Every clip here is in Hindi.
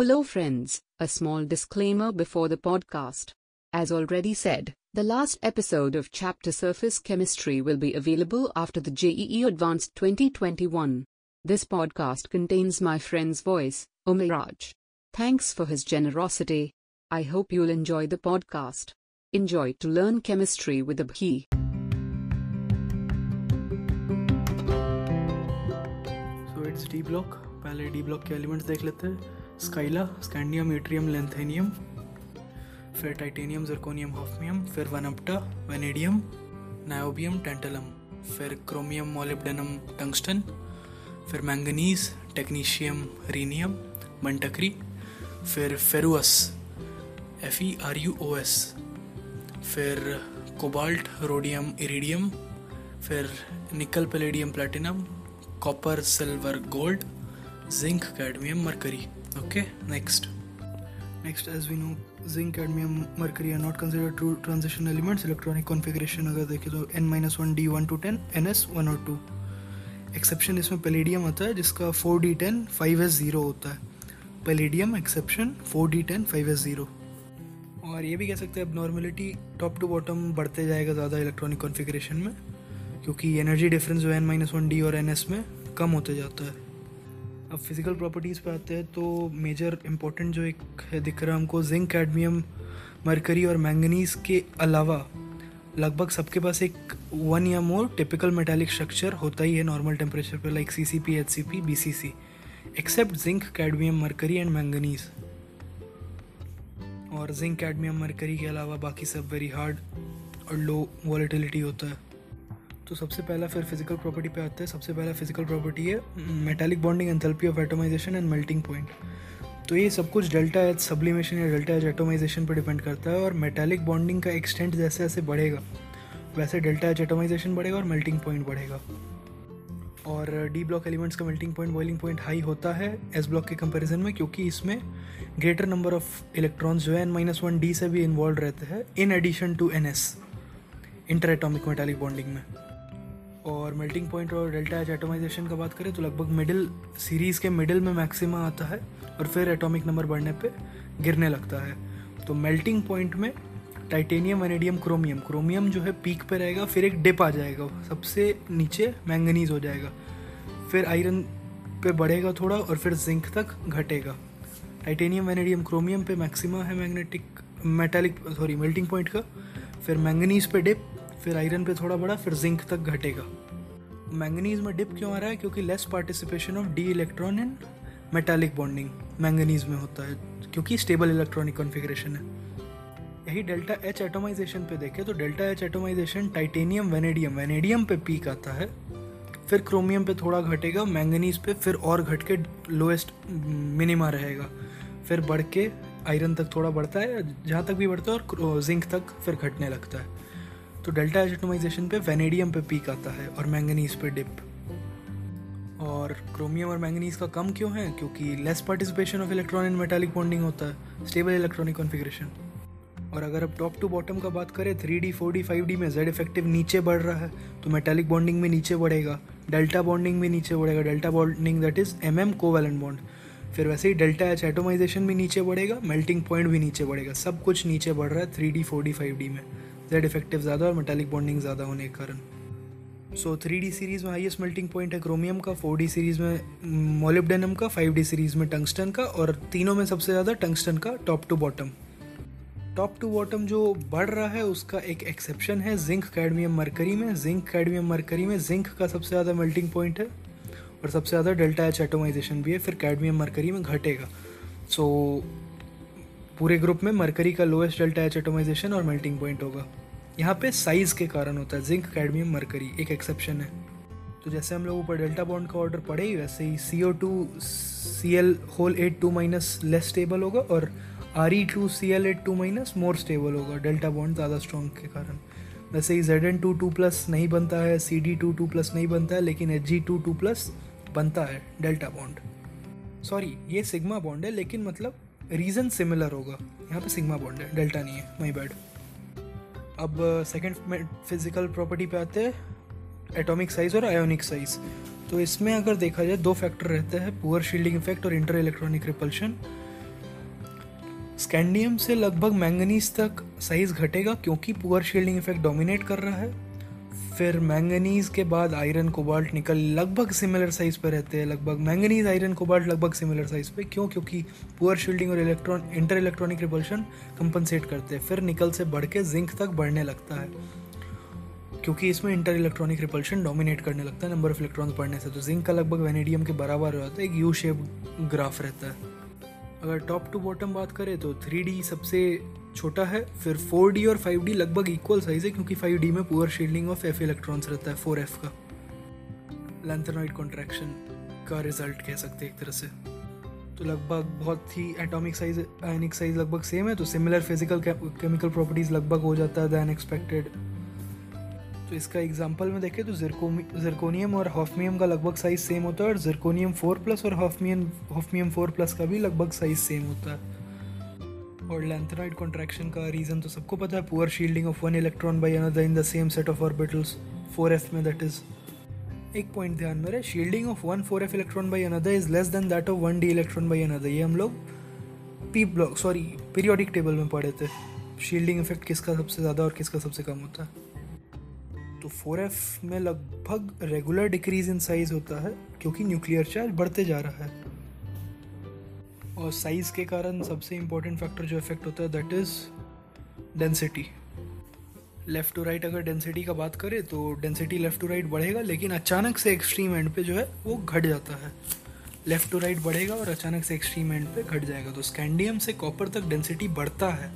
Hello friends, a small disclaimer before the podcast. As already said, the last episode of Chapter Surface Chemistry will be available after the JEE Advanced 2021. This podcast contains my friend's voice, Omiraj. Thanks for his generosity. I hope you'll enjoy the podcast. Enjoy to learn chemistry with Abhi. So it's D block. पहले D block के elements देख लेते हैं. स्काइला, स्कैंडियम, यूट्रियम, लेंथेनियम, फिर टाइटेनियम, जर्कोनियम, हॉफनियम, फिर वनप्टा, वेनेडियम, नायोबियम, टेंटलम, फिफिर क्रोमियम, मोलिब्डेनम, टंगस्टन, फिर मैंगनीज, टेक्नीशियम, रीनियम, मंटकरी, फिर फेरुअस FeRuOs, फिर कोबाल्ट, रोडियम, इरिडियम, फिर nickel, palladium, platinum, copper, silver, gold, zinc, cadmium, mercury. Okay, next, as we know, zinc, cadmium, mercury are not considered true transition elements. Electronic configuration अगर देखें तो N-1 D1 to 10, NS 1 और 2. Exception इसमें palladium आता है जिसका 4D10 5S0 होता है. Palladium exception 4D10 5S0. और ये भी कह सकते हैं abnormality top to bottom बढ़ते जाएगा ज़्यादा electronic configuration में, क्योंकि energy difference जो N-1 D और NS में कम होते जाता है. अब फिज़िकल प्रॉपर्टीज़ पे आते हैं तो मेजर इम्पोर्टेंट जो एक दिख रहा है हमको, जिंक, कैडमियम, मरकरी और मैंगनीज़ के अलावा लगभग सबके पास एक वन या मोर टिपिकल मेटालिक स्ट्रक्चर होता ही है नॉर्मल टेम्परेचर पे, like CCP, HCP, BCC, except zinc, cadmium, mercury and manganese. और जिंक, कैडमियम, मरकरी के अलावा बाकी सब वेरी हार्ड और लो वॉलेटिलिटी होता है. तो सबसे पहला फिर फिजिकल प्रॉपर्टी पे आते हैं. सबसे पहला फिजिकल प्रॉपर्टी है metallic bonding, enthalpy of atomisation and melting point. तो ये सब कुछ डेल्टा एच सब्लिमेशन या डेल्टा एच एटोमाइजेशन पर डिपेंड करता है. और मेटालिक बॉन्डिंग का एक्सटेंट जैसे जैसे बढ़ेगा वैसे डेल्टा एच एटोमाइजेशन बढ़ेगा और मेल्टिंग पॉइंट बढ़ेगा. और डी ब्लॉक एलिमेंट्स का melting point, boiling point high होता है एस ब्लॉक के कंपैरिजन में, क्योंकि इसमें ग्रेटर नंबर ऑफ इलेक्ट्रॉन्स जो है N-1 डी से भी इन्वॉल्व रहते हैं, in addition to NS, inter atomic metallic bonding में. और मेल्टिंग पॉइंट और डेल्टा एच एटोमाइजेशन का बात करें तो लगभग मिडिल सीरीज़ के मिडिल में मैक्सिमा आता है और फिर एटॉमिक नंबर बढ़ने पे गिरने लगता है. तो मेल्टिंग पॉइंट में टाइटेनियम, वेनेडियम, क्रोमियम जो है पीक पे रहेगा, फिर एक डिप आ जाएगा, सबसे नीचे मैंगनीज हो जाएगा, फिर आयरन पे बढ़ेगा थोड़ा और फिर जिंक तक घटेगा. टाइटेनियम, वेनेडियम, क्रोमियम पे मैक्सिमा है मेल्टिंग पॉइंट का, फिर मैंगनीज पे डिप, फिर आयरन पे थोड़ा बड़ा, फिर जिंक तक घटेगा. मैंगनीज में डिप क्यों आ रहा है? क्योंकि less participation of D electron in metallic bonding manganese में होता है, क्योंकि स्टेबल इलेक्ट्रॉनिक कॉन्फिगरेशन है. यही डेल्टा एच एटोमाइजेशन पे देखें तो delta H atomisation titanium, vanadium पे पीक आता है, फिर क्रोमियम पे थोड़ा घटेगा, मैंगनीज पे फिर और घट के लोएस्ट मिनिमा रहेगा, फिर बढ़ के आयरन तक थोड़ा बढ़ता है, जहाँ तक भी बढ़ता है, और जिंक तक फिर घटने लगता है. तो डेल्टा एच एटोमाइजेशन पे वेनेडियम पे पीक आता है और मैंगनीज पे डिप. और क्रोमियम और मैंगनीज का कम क्यों है? क्योंकि less participation of electron in metallic bonding होता है, स्टेबल इलेक्ट्रॉनिक कॉन्फिगरेशन. और अगर अब टॉप टू बॉटम का बात करें, 3D, 4D, 5D में जेड इफेक्टिव नीचे बढ़ रहा है तो मेटालिक बॉन्डिंग में नीचे बढ़ेगा, डेल्टा बॉन्डिंग में नीचे बढ़ेगा, delta bonding that is MM covalent bond. फिर वैसे ही डेल्टा एच एटोमाइजेशन भी नीचे बढ़ेगा, मेल्टिंग पॉइंट भी नीचे बढ़ेगा, सब कुछ नीचे बढ़ रहा है 3D, 4D, 5D में जेड इफेक्टिव ज़्यादा और मेटालिक बॉन्डिंग ज़्यादा होने के कारण. सो 3D सीरीज़ में हाईएस्ट मेल्टिंग पॉइंट है क्रोमियम का, 4D सीरीज़ में मोलिब्डेनम का, 5D सीरीज़ में टंगस्टन का, और तीनों में सबसे ज़्यादा टंगस्टन का टॉप टू बॉटम. जो बढ़ रहा है उसका एक एक्सेप्शन है जिंक, कैडमियम, मरकरी में. जिंक का सबसे ज़्यादा मेल्टिंग पॉइंट है और सबसे ज़्यादा डेल्टा एच एटोमाइजेशन भी है, फिर कैडमियम, मरकरी में घटेगा. सो पूरे ग्रुप में मरकरी का लोएस्ट डेल्टा एच एटोमाइजेशन और मेल्टिंग पॉइंट होगा. यहाँ पे साइज़ के कारण होता है, जिंक, कैडमियम, मरकरी एक एक्सेप्शन है. तो जैसे हम लोग ऊपर डेल्टा बॉन्ड का ऑर्डर पड़े ही, वैसे ही CO2Cl(8)2- लेस स्टेबल होगा और Re2Cl(8)2- मोर स्टेबल होगा, डेल्टा बॉन्ड ज़्यादा स्ट्रॉन्ग के कारण. वैसे ही Zn2+2+ नहीं बनता है, Cd2+2+ नहीं बनता है, लेकिन Hg2+2+ बनता है डेल्टा बॉन्ड. सॉरी, ये सिग्मा बॉन्ड है, लेकिन मतलब रीज़न सिमिलर होगा. यहाँ पे सिग्मा बॉन्ड है, डेल्टा नहीं है, माय बैड. अब सेकंड फिजिकल प्रॉपर्टी पे आते हैं एटॉमिक साइज़ और आयोनिक साइज़. तो इसमें अगर देखा जाए दो फैक्टर रहते हैं, पुअर शील्डिंग इफेक्ट और इंटर इलेक्ट्रॉनिक रिपल्शन. स्कैंडियम से लगभग मैंगनीज तक साइज घटेगा क्योंकि पुअर शील्डिंग इफेक्ट डोमिनेट कर रहा है। फिर मैंगनीज के बाद आयरन कोबाल्ट निकल लगभग सिमिलर साइज पे रहते हैं, लगभग मैंगनीज आयरन कोबाल्ट लगभग सिमिलर साइज पे, क्यों? क्योंकि पुअर शील्डिंग और इंटर इलेक्ट्रॉनिक रिपल्शन कंपनसेट करते हैं। फिर निकल से बढ़ के जिंक तक बढ़ने लगता है क्योंकि इसमें इंटर इलेक्ट्रॉनिक रिपल्शन डोमिनेट करने लगता है नंबर ऑफ इलेक्ट्रॉन्स बढ़ने से। तो जिंक का लगभग वेनेडियम के बराबर हो जाता है, एक यू शेप ग्राफ रहता है। अगर टॉप टू बॉटम बात करें तो 3D सबसे छोटा है, फिर 4D और 5D लगभग इक्वल साइज है क्योंकि 5D में poor shielding of F electrons रहता है 4F का। लैंथेनॉइड कॉन्ट्रैक्शन का रिजल्ट कह सकते हैं एक तरह से। तो लगभग बहुत ही एटॉमिक साइज आयनिक साइज लगभग सेम है, तो सिमिलर फिजिकल केमिकल प्रॉपर्टीज लगभग हो जाता है दैन एक्सपेक्टेड। तो इसका एग्जाम्पल में देखें तो जिरकोनियम और हॉफमियम का लगभग साइज सेम होता है, और जिरकोनियम 4+ और हॉफमियम 4+ का भी लगभग साइज सेम होता है। और लैंथेनाइड कॉन्ट्रैक्शन का रीज़न तो सबको पता है, poor shielding of one electron by another in the same set of orbitals 4F में। दैट इज एक पॉइंट ध्यान में रहे, shielding of one 4F electron by another is less than that of 1D electron by another. ये हम लोग पीरियोडिक टेबल में पढ़े थे, शील्डिंग इफेक्ट किसका सबसे ज़्यादा और किसका सबसे कम होता है। तो 4F में लगभग रेगुलर डिक्रीज इन साइज होता है क्योंकि न्यूक्लियर चार्ज बढ़ते जा रहा है। और साइज के कारण सबसे इम्पोर्टेंट फैक्टर जो इफेक्ट होता है that is density. Left to right अगर डेंसिटी का बात करें तो डेंसिटी लेफ़्ट टू राइट बढ़ेगा, लेकिन अचानक से एक्सट्रीम एंड पे जो है वो घट जाता है। लेफ़्ट टू राइट बढ़ेगा और अचानक से एक्सट्रीम एंड पे घट जाएगा। तो स्कैंडियम से कॉपर तक डेंसिटी बढ़ता है,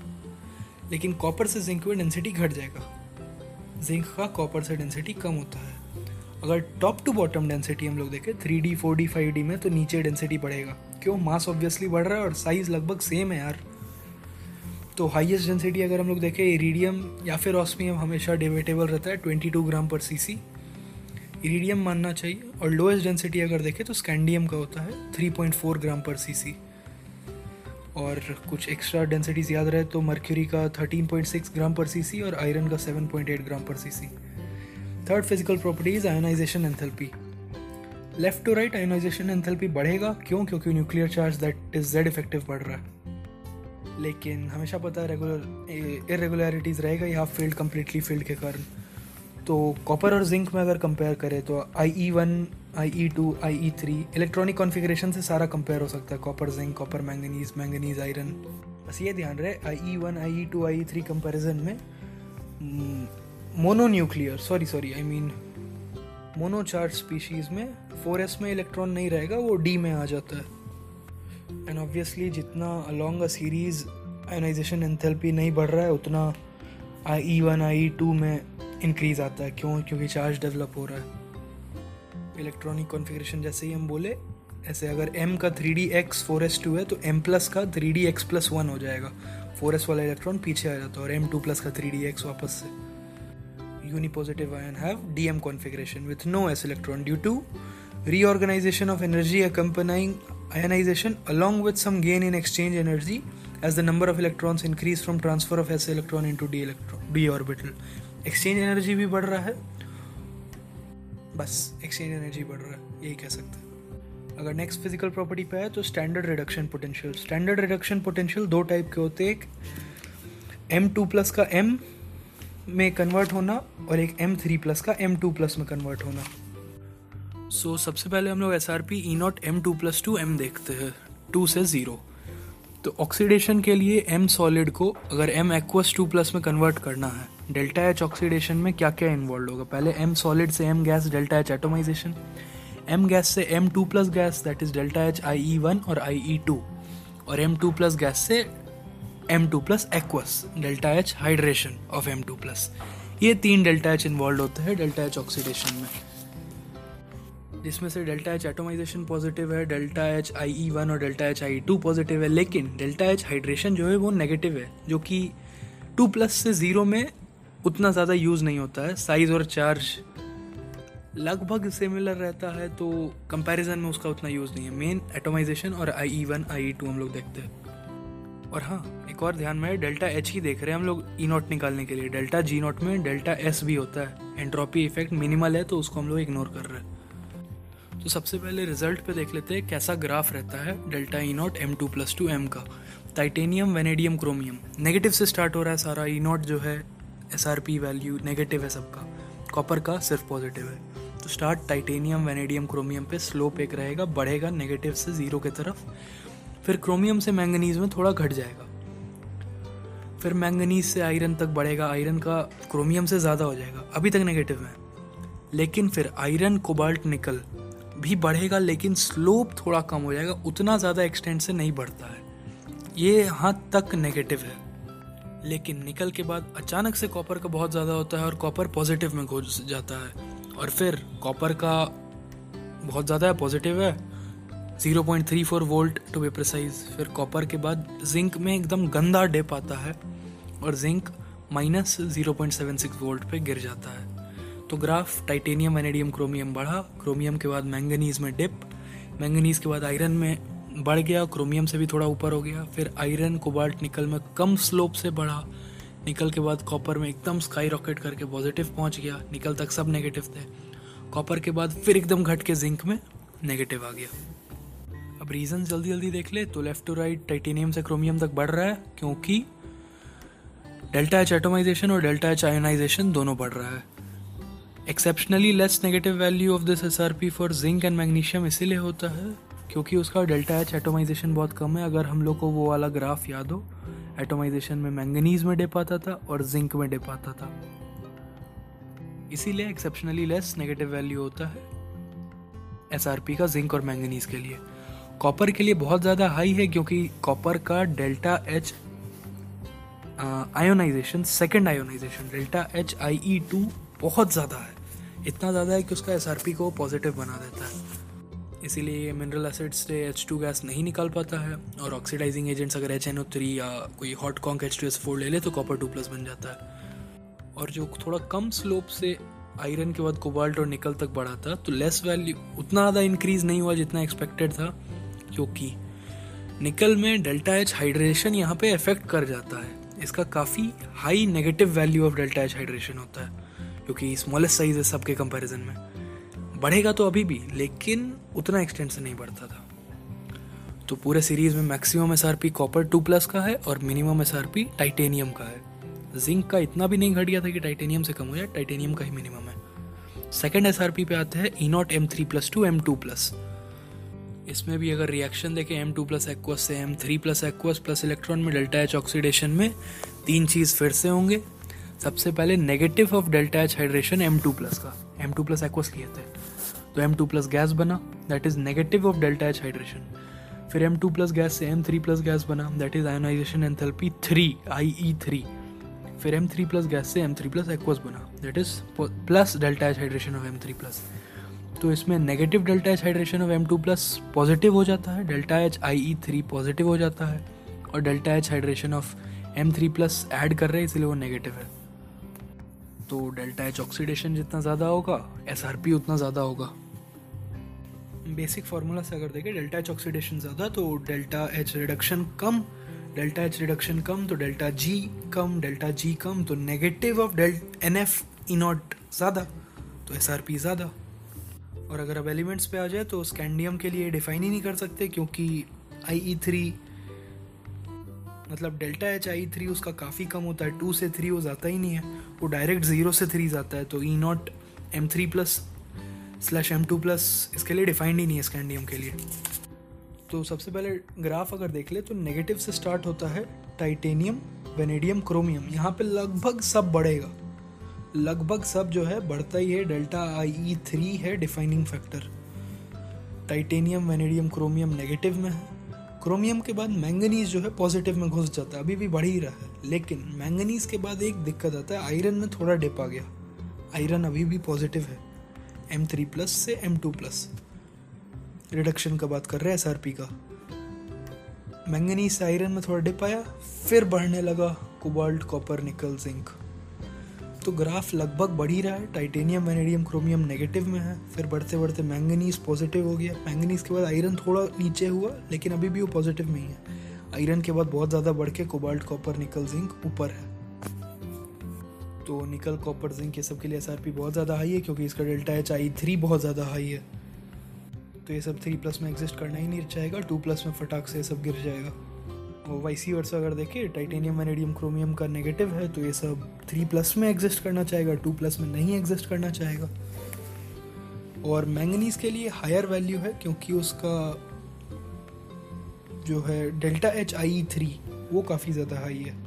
लेकिन कॉपर से जिंक में डेंसिटी घट जाएगा। जिंक का कॉपर से डेंसिटी कम होता है। अगर टॉप टू बॉटम डेंसिटी हम लोग देखें 3D 4D 5D में, तो नीचे डेंसिटी बढ़ेगा, क्यों? मास ऑब्वियसली बढ़ रहा है और साइज लगभग सेम है यार। तो हाईएस्ट डेंसिटी अगर हम लोग देखें इरीडियम या फिर ऑस्मियम हमेशा डिबेटेबल रहता है, 22 ग्राम पर सीसी इरीडियम मानना चाहिए। और लोएस्ट डेंसिटी अगर देखें तो स्कैंडियम का होता है 3.4 ग्राम पर सीसी। और कुछ एक्स्ट्रा डेंसिटीज़ याद रहे तो मर्क्यूरी का 13.6 ग्राम पर सीसी और आयरन का 7.8 ग्राम पर CC. Third physical property is ionisation enthalpy. Left to right ionisation enthalpy बढ़ेगा, क्यों? क्योंकि nuclear charge that is Z effective बढ़ रहा है। लेकिन हमेशा पता है रेगुलर इरेगुलरिटीज़ रहेगा या फील्ड कम्प्लीटली फील्ड के कारण। तो कॉपर और जिंक में अगर कंपेयर करें तो IE1 IE2 IE3 electronic configuration से सारा कंपेयर हो सकता है, copper zinc copper manganese manganese iron. बस ये ध्यान रहे IE1 IE2 IE3 कंपैरिजन में मोनो चार्ज स्पीशीज़ में 4S में इलेक्ट्रॉन नहीं रहेगा, वो D में आ जाता है। एंड ऑब्वियसली जितना along a series ionisation enthalpy नहीं बढ़ रहा है उतना IE1 IE2 में इंक्रीज़ आता है, क्यों? क्योंकि चार्ज डेवलप हो रहा है। इलेक्ट्रॉनिक कॉन्फ़िगरेशन जैसे ही हम बोले ऐसे अगर M का 3dx 4s2 है तो M+ का 3dx+1 हो जाएगा, 4s वाला इलेक्ट्रॉन पीछे आ जाता है, और M2+ का 3dx वापस से। Unipositive ion have DM configuration with no s electron due to reorganisation of energy accompanying ionization along with some gain in exchange energy as the number of electrons increase from transfer of s electron into d orbital. Exchange energy भी बढ़ रहा है, बस एक्सचेंज एनर्जी बढ़ रहा है, यही कह सकते हैं। अगर नेक्स्ट फिजिकल प्रॉपर्टी पे आए तो standard reduction potential. Standard reduction potential दो टाइप के होते हैं, एक M2+ का M में कन्वर्ट होना और एक M3+ का M2+ में कन्वर्ट होना। सो सबसे पहले हम लोग SRP E0 M2+2M देखते हैं 2 से 0। तो ऑक्सीडेशन के लिए M सॉलिड को अगर M एक्वस 2+ में कन्वर्ट करना है, डेल्टा H ऑक्सीडेशन में क्या क्या इन्वॉल्व होगा? पहले M सॉलिड से M gas delta H atomisation, M gas से M2+ gas that is delta H IE1 और IE2, और M2+ गैस से M2+ aqueous delta H hydration of M2+। ये 3 डेल्टा H इन्वॉल्व होते हैं डेल्टा H ऑक्सीडेशन में, जिसमें से डेल्टा H एटोमाइजेशन पॉजिटिव है, डेल्टा H IE1 और डेल्टा H IE2 पॉजिटिव है, लेकिन डेल्टा H हाइड्रेशन जो है वो नेगेटिव है, जो कि 2+ से 0 में उतना ज़्यादा यूज़ नहीं होता है। साइज़ और चार्ज लगभग सिमिलर रहता है तो कंपैरिजन में उसका उतना यूज़ नहीं है। मेन एटोमाइजेशन और IE1 IE2 हम लोग देखते हैं। और हाँ, एक और ध्यान में डेल्टा H ही देख रहे हैं हम लोग E0 निकालने के लिए। डेल्टा G0 में डेल्टा S भी होता है, एंट्रोपी इफेक्ट मिनिमल है तो उसको हम लोग इग्नोर कर रहे हैं। तो सबसे पहले रिजल्ट पे देख लेते हैं कैसा ग्राफ रहता है डेल्टा ई नॉट M2+2M का। टाइटेनियम, वेनेडियम, क्रोमियम नेगेटिव से स्टार्ट हो रहा है सारा। ई नॉट जो है SRP वैल्यू नेगेटिव है सबका, कॉपर का सिर्फ पॉजिटिव है। तो स्टार्ट टाइटेनियम, वेनेडियम, क्रोमियम पे स्लोप एक रहेगा, बढ़ेगा नेगेटिव से ज़ीरो की तरफ। फिर क्रोमियम से मैंगनीज में थोड़ा घट जाएगा, फिर मैंगनीज से आयरन तक बढ़ेगा, आयरन का क्रोमियम से ज़्यादा हो जाएगा, अभी तक नेगेटिव है। लेकिन फिर आयरन, कोबाल्ट, निकल भी बढ़ेगा लेकिन स्लोप थोड़ा कम हो जाएगा, उतना ज़्यादा एक्सटेंट से नहीं बढ़ता है, ये यहाँ तक नेगेटिव है। लेकिन निकल के बाद अचानक से कॉपर का बहुत ज़्यादा होता है और कॉपर पॉजिटिव में घुस जाता है, और फिर कॉपर का बहुत ज़्यादा है, पॉजिटिव है 0.34 वोल्ट टू बी प्रिसाइज। फिर कॉपर के बाद जिंक में एकदम गंदा डिप आता है और जिंक -0.76 वोल्ट पे गिर जाता है। तो ग्राफ टाइटेनियम, वेनेडियम, क्रोमियम बढ़ा, क्रोमियम के बाद मैंगनीज में डिप, मैंगनीज के बाद आयरन में बढ़ गया, क्रोमियम से भी थोड़ा ऊपर हो गया। फिर आयरन, कोबाल्ट, निकल में कम स्लोप से बढ़ा, निकल के बाद कॉपर में एकदम स्काई रॉकेट करके पॉजिटिव पहुँच गया, निकल तक सब नेगेटिव थे। कॉपर के बाद फिर एकदम घट के जिंक में नेगेटिव आ गया। अब रीज़न जल्दी जल्दी देख ले तो लेफ़्ट टू राइट टाइटेनियम से क्रोमियम तक बढ़ रहा है क्योंकि डेल्टा एच एटोमाइजेशन और डेल्टा एच आयोनाइजेशन दोनों बढ़ रहा है। Exceptionally less negative value of this SRP for zinc and magnesium इसीलिए होता है क्योंकि उसका डेल्टा एच एटोमाइजेशन बहुत कम है। अगर हम लोग को वो वाला ग्राफ याद हो, एटोमाइजेशन में मैंगनीज में डिप आता था और जिंक में डिप आता था, इसीलिए एक्सेप्शनली लेस नेगेटिव वैल्यू होता है SRP का जिंक और मैंगनीज के लिए। कॉपर के लिए बहुत ज़्यादा हाई है क्योंकि कॉपर का delta H ionisation, second ionisation delta H IE2 बहुत ज़्यादा है, इतना ज़्यादा है कि उसका SRP को पॉजिटिव बना देता है। इसीलिए मिनरल एसिड्स से H2 गैस नहीं निकाल पाता है, और ऑक्सीडाइजिंग एजेंट्स अगर HNO3 या कोई हॉट कॉन्क H2S4 ले ले तो कॉपर 2+ बन जाता है। और जो थोड़ा कम स्लोप से आयरन के बाद कोबाल्ट और निकल तक बढ़ा था, तो लेस वैल्यू उतना ज़्यादा इंक्रीज़ नहीं हुआ जितना एक्सपेक्टेड था क्योंकि निकल में डेल्टा एच हाइड्रेशन यहाँ पे इफेक्ट कर जाता है। इसका काफ़ी high negative value of delta H hydration होता है क्योंकि स्मॉलेस्ट साइज है सबके कंपैरिजन में। बढ़ेगा तो अभी भी लेकिन उतना एक्सटेंट से नहीं बढ़ता था। तो पूरे सीरीज़ में मैक्सिमम SRP कॉपर 2+ का है और मिनिमम SRP टाइटेनियम का है। जिंक का इतना भी नहीं घट गया था कि टाइटेनियम से कम हो जाए, टाइटेनियम का ही मिनिमम है। सेकेंड SRP पे आता है E0 M3+2 M2+। इसमें भी अगर रिएक्शन देखें M2+ एक्वस से M3+ एक्वस प्लस इलेक्ट्रॉन में डेल्टा एच ऑक्सीडेशन में तीन चीज़ फिर से होंगे। सबसे पहले negative of delta H hydration M2+ का, M2+ एक्वस लिए थे तो M2+ गैस बना, that is negative of delta H hydration. फिर M2+ गैस से M3+ गैस बना, that is ionization enthalpy 3 IE3। फिर M3+ गैस से M3+ एक्वस बना, that is plus delta H hydration of M3+। तो इसमें negative delta H hydration of M2+ positive हो जाता है, डेल्टा एच IE3 पॉजिटिव हो जाता है, और delta H hydration of M3+ add कर रहे हैं इसलिए वो नेगेटिव है। तो डेल्टा एच ऑक्सीडेशन जितना ज़्यादा होगा SRP उतना ज़्यादा होगा। बेसिक फार्मूला से अगर देखें डेल्टा एच ऑक्सीडेशन ज़्यादा तो डेल्टा एच रिडक्शन कम, डेल्टा एच रिडक्शन कम तो डेल्टा जी कम, डेल्टा जी कम तो नेगेटिव ऑफ NF E0 ज़्यादा तो SRP ज़्यादा। और अगर अब एलिमेंट्स पे आ जाए तो स्कैंडियम के लिए डिफाइन ही नहीं कर सकते क्योंकि IE3 मतलब डेल्टा एच IE3 उसका काफ़ी कम होता है, 2 से 3 वो जाता ही नहीं है, वो डायरेक्ट 0 से 3 जाता है। तो E0 M3+/M2+ इसके लिए डिफाइंड ही नहीं है स्कैंडियम के लिए। तो सबसे पहले ग्राफ अगर देख ले तो नेगेटिव से स्टार्ट होता है टाइटेनियम, वेनेडियम, क्रोमियम, यहाँ पर लगभग सब बढ़ेगा, लगभग सब जो है बढ़ता ही है। डेल्टा IE3 है defining factor. Titanium, vanadium, chromium negative में है। क्रोमियम के बाद मैंगनीज जो है पॉजिटिव में घुस जाता है, अभी भी बढ़ ही रहा है। लेकिन मैंगनीज के बाद एक दिक्कत आता है, आयरन में थोड़ा डिप आ गया, आयरन अभी भी पॉजिटिव है M3+ से M2+। रिडक्शन का बात कर रहे हैं SRP का। मैंगनीज से आयरन में थोड़ा डिप आया, फिर बढ़ने लगा कोबाल्ट, कॉपर, निकल, जिंक। तो ग्राफ लगभग बढ़ ही रहा है। टाइटेनियम, वेनेडियम, क्रोमियम नेगेटिव में है, फिर बढ़ते बढ़ते मैंगनीज पॉजिटिव हो गया, मैंगनीज के बाद आयरन थोड़ा नीचे हुआ लेकिन अभी भी वो पॉजिटिव में ही है। आयरन के बाद बहुत ज़्यादा बढ़ के कोबाल्ट, कॉपर, निकल, जिंक ऊपर है। तो निकल, कॉपर, जिंक ये सब के लिए SRP बहुत ज़्यादा हाई है क्योंकि इसका डेल्टा एच IE3 बहुत ज़्यादा हाई है। तो ये सब 3+ में एग्जिस्ट करना ही नहीं चाहेगा, 2+ में फटाक से ये सब गिर जाएगा। और वाइसी वर्सा अगर देखिए टाइटेनियम वैनेडियम क्रोमियम का नेगेटिव है तो ये सब 3+ में एग्जिस्ट करना चाहेगा, 2+ में नहीं एग्जिस्ट करना चाहेगा। और मैंगनीज़ के लिए हायर वैल्यू है क्योंकि उसका जो है डेल्टा HIE3 वो काफ़ी ज़्यादा हाई है।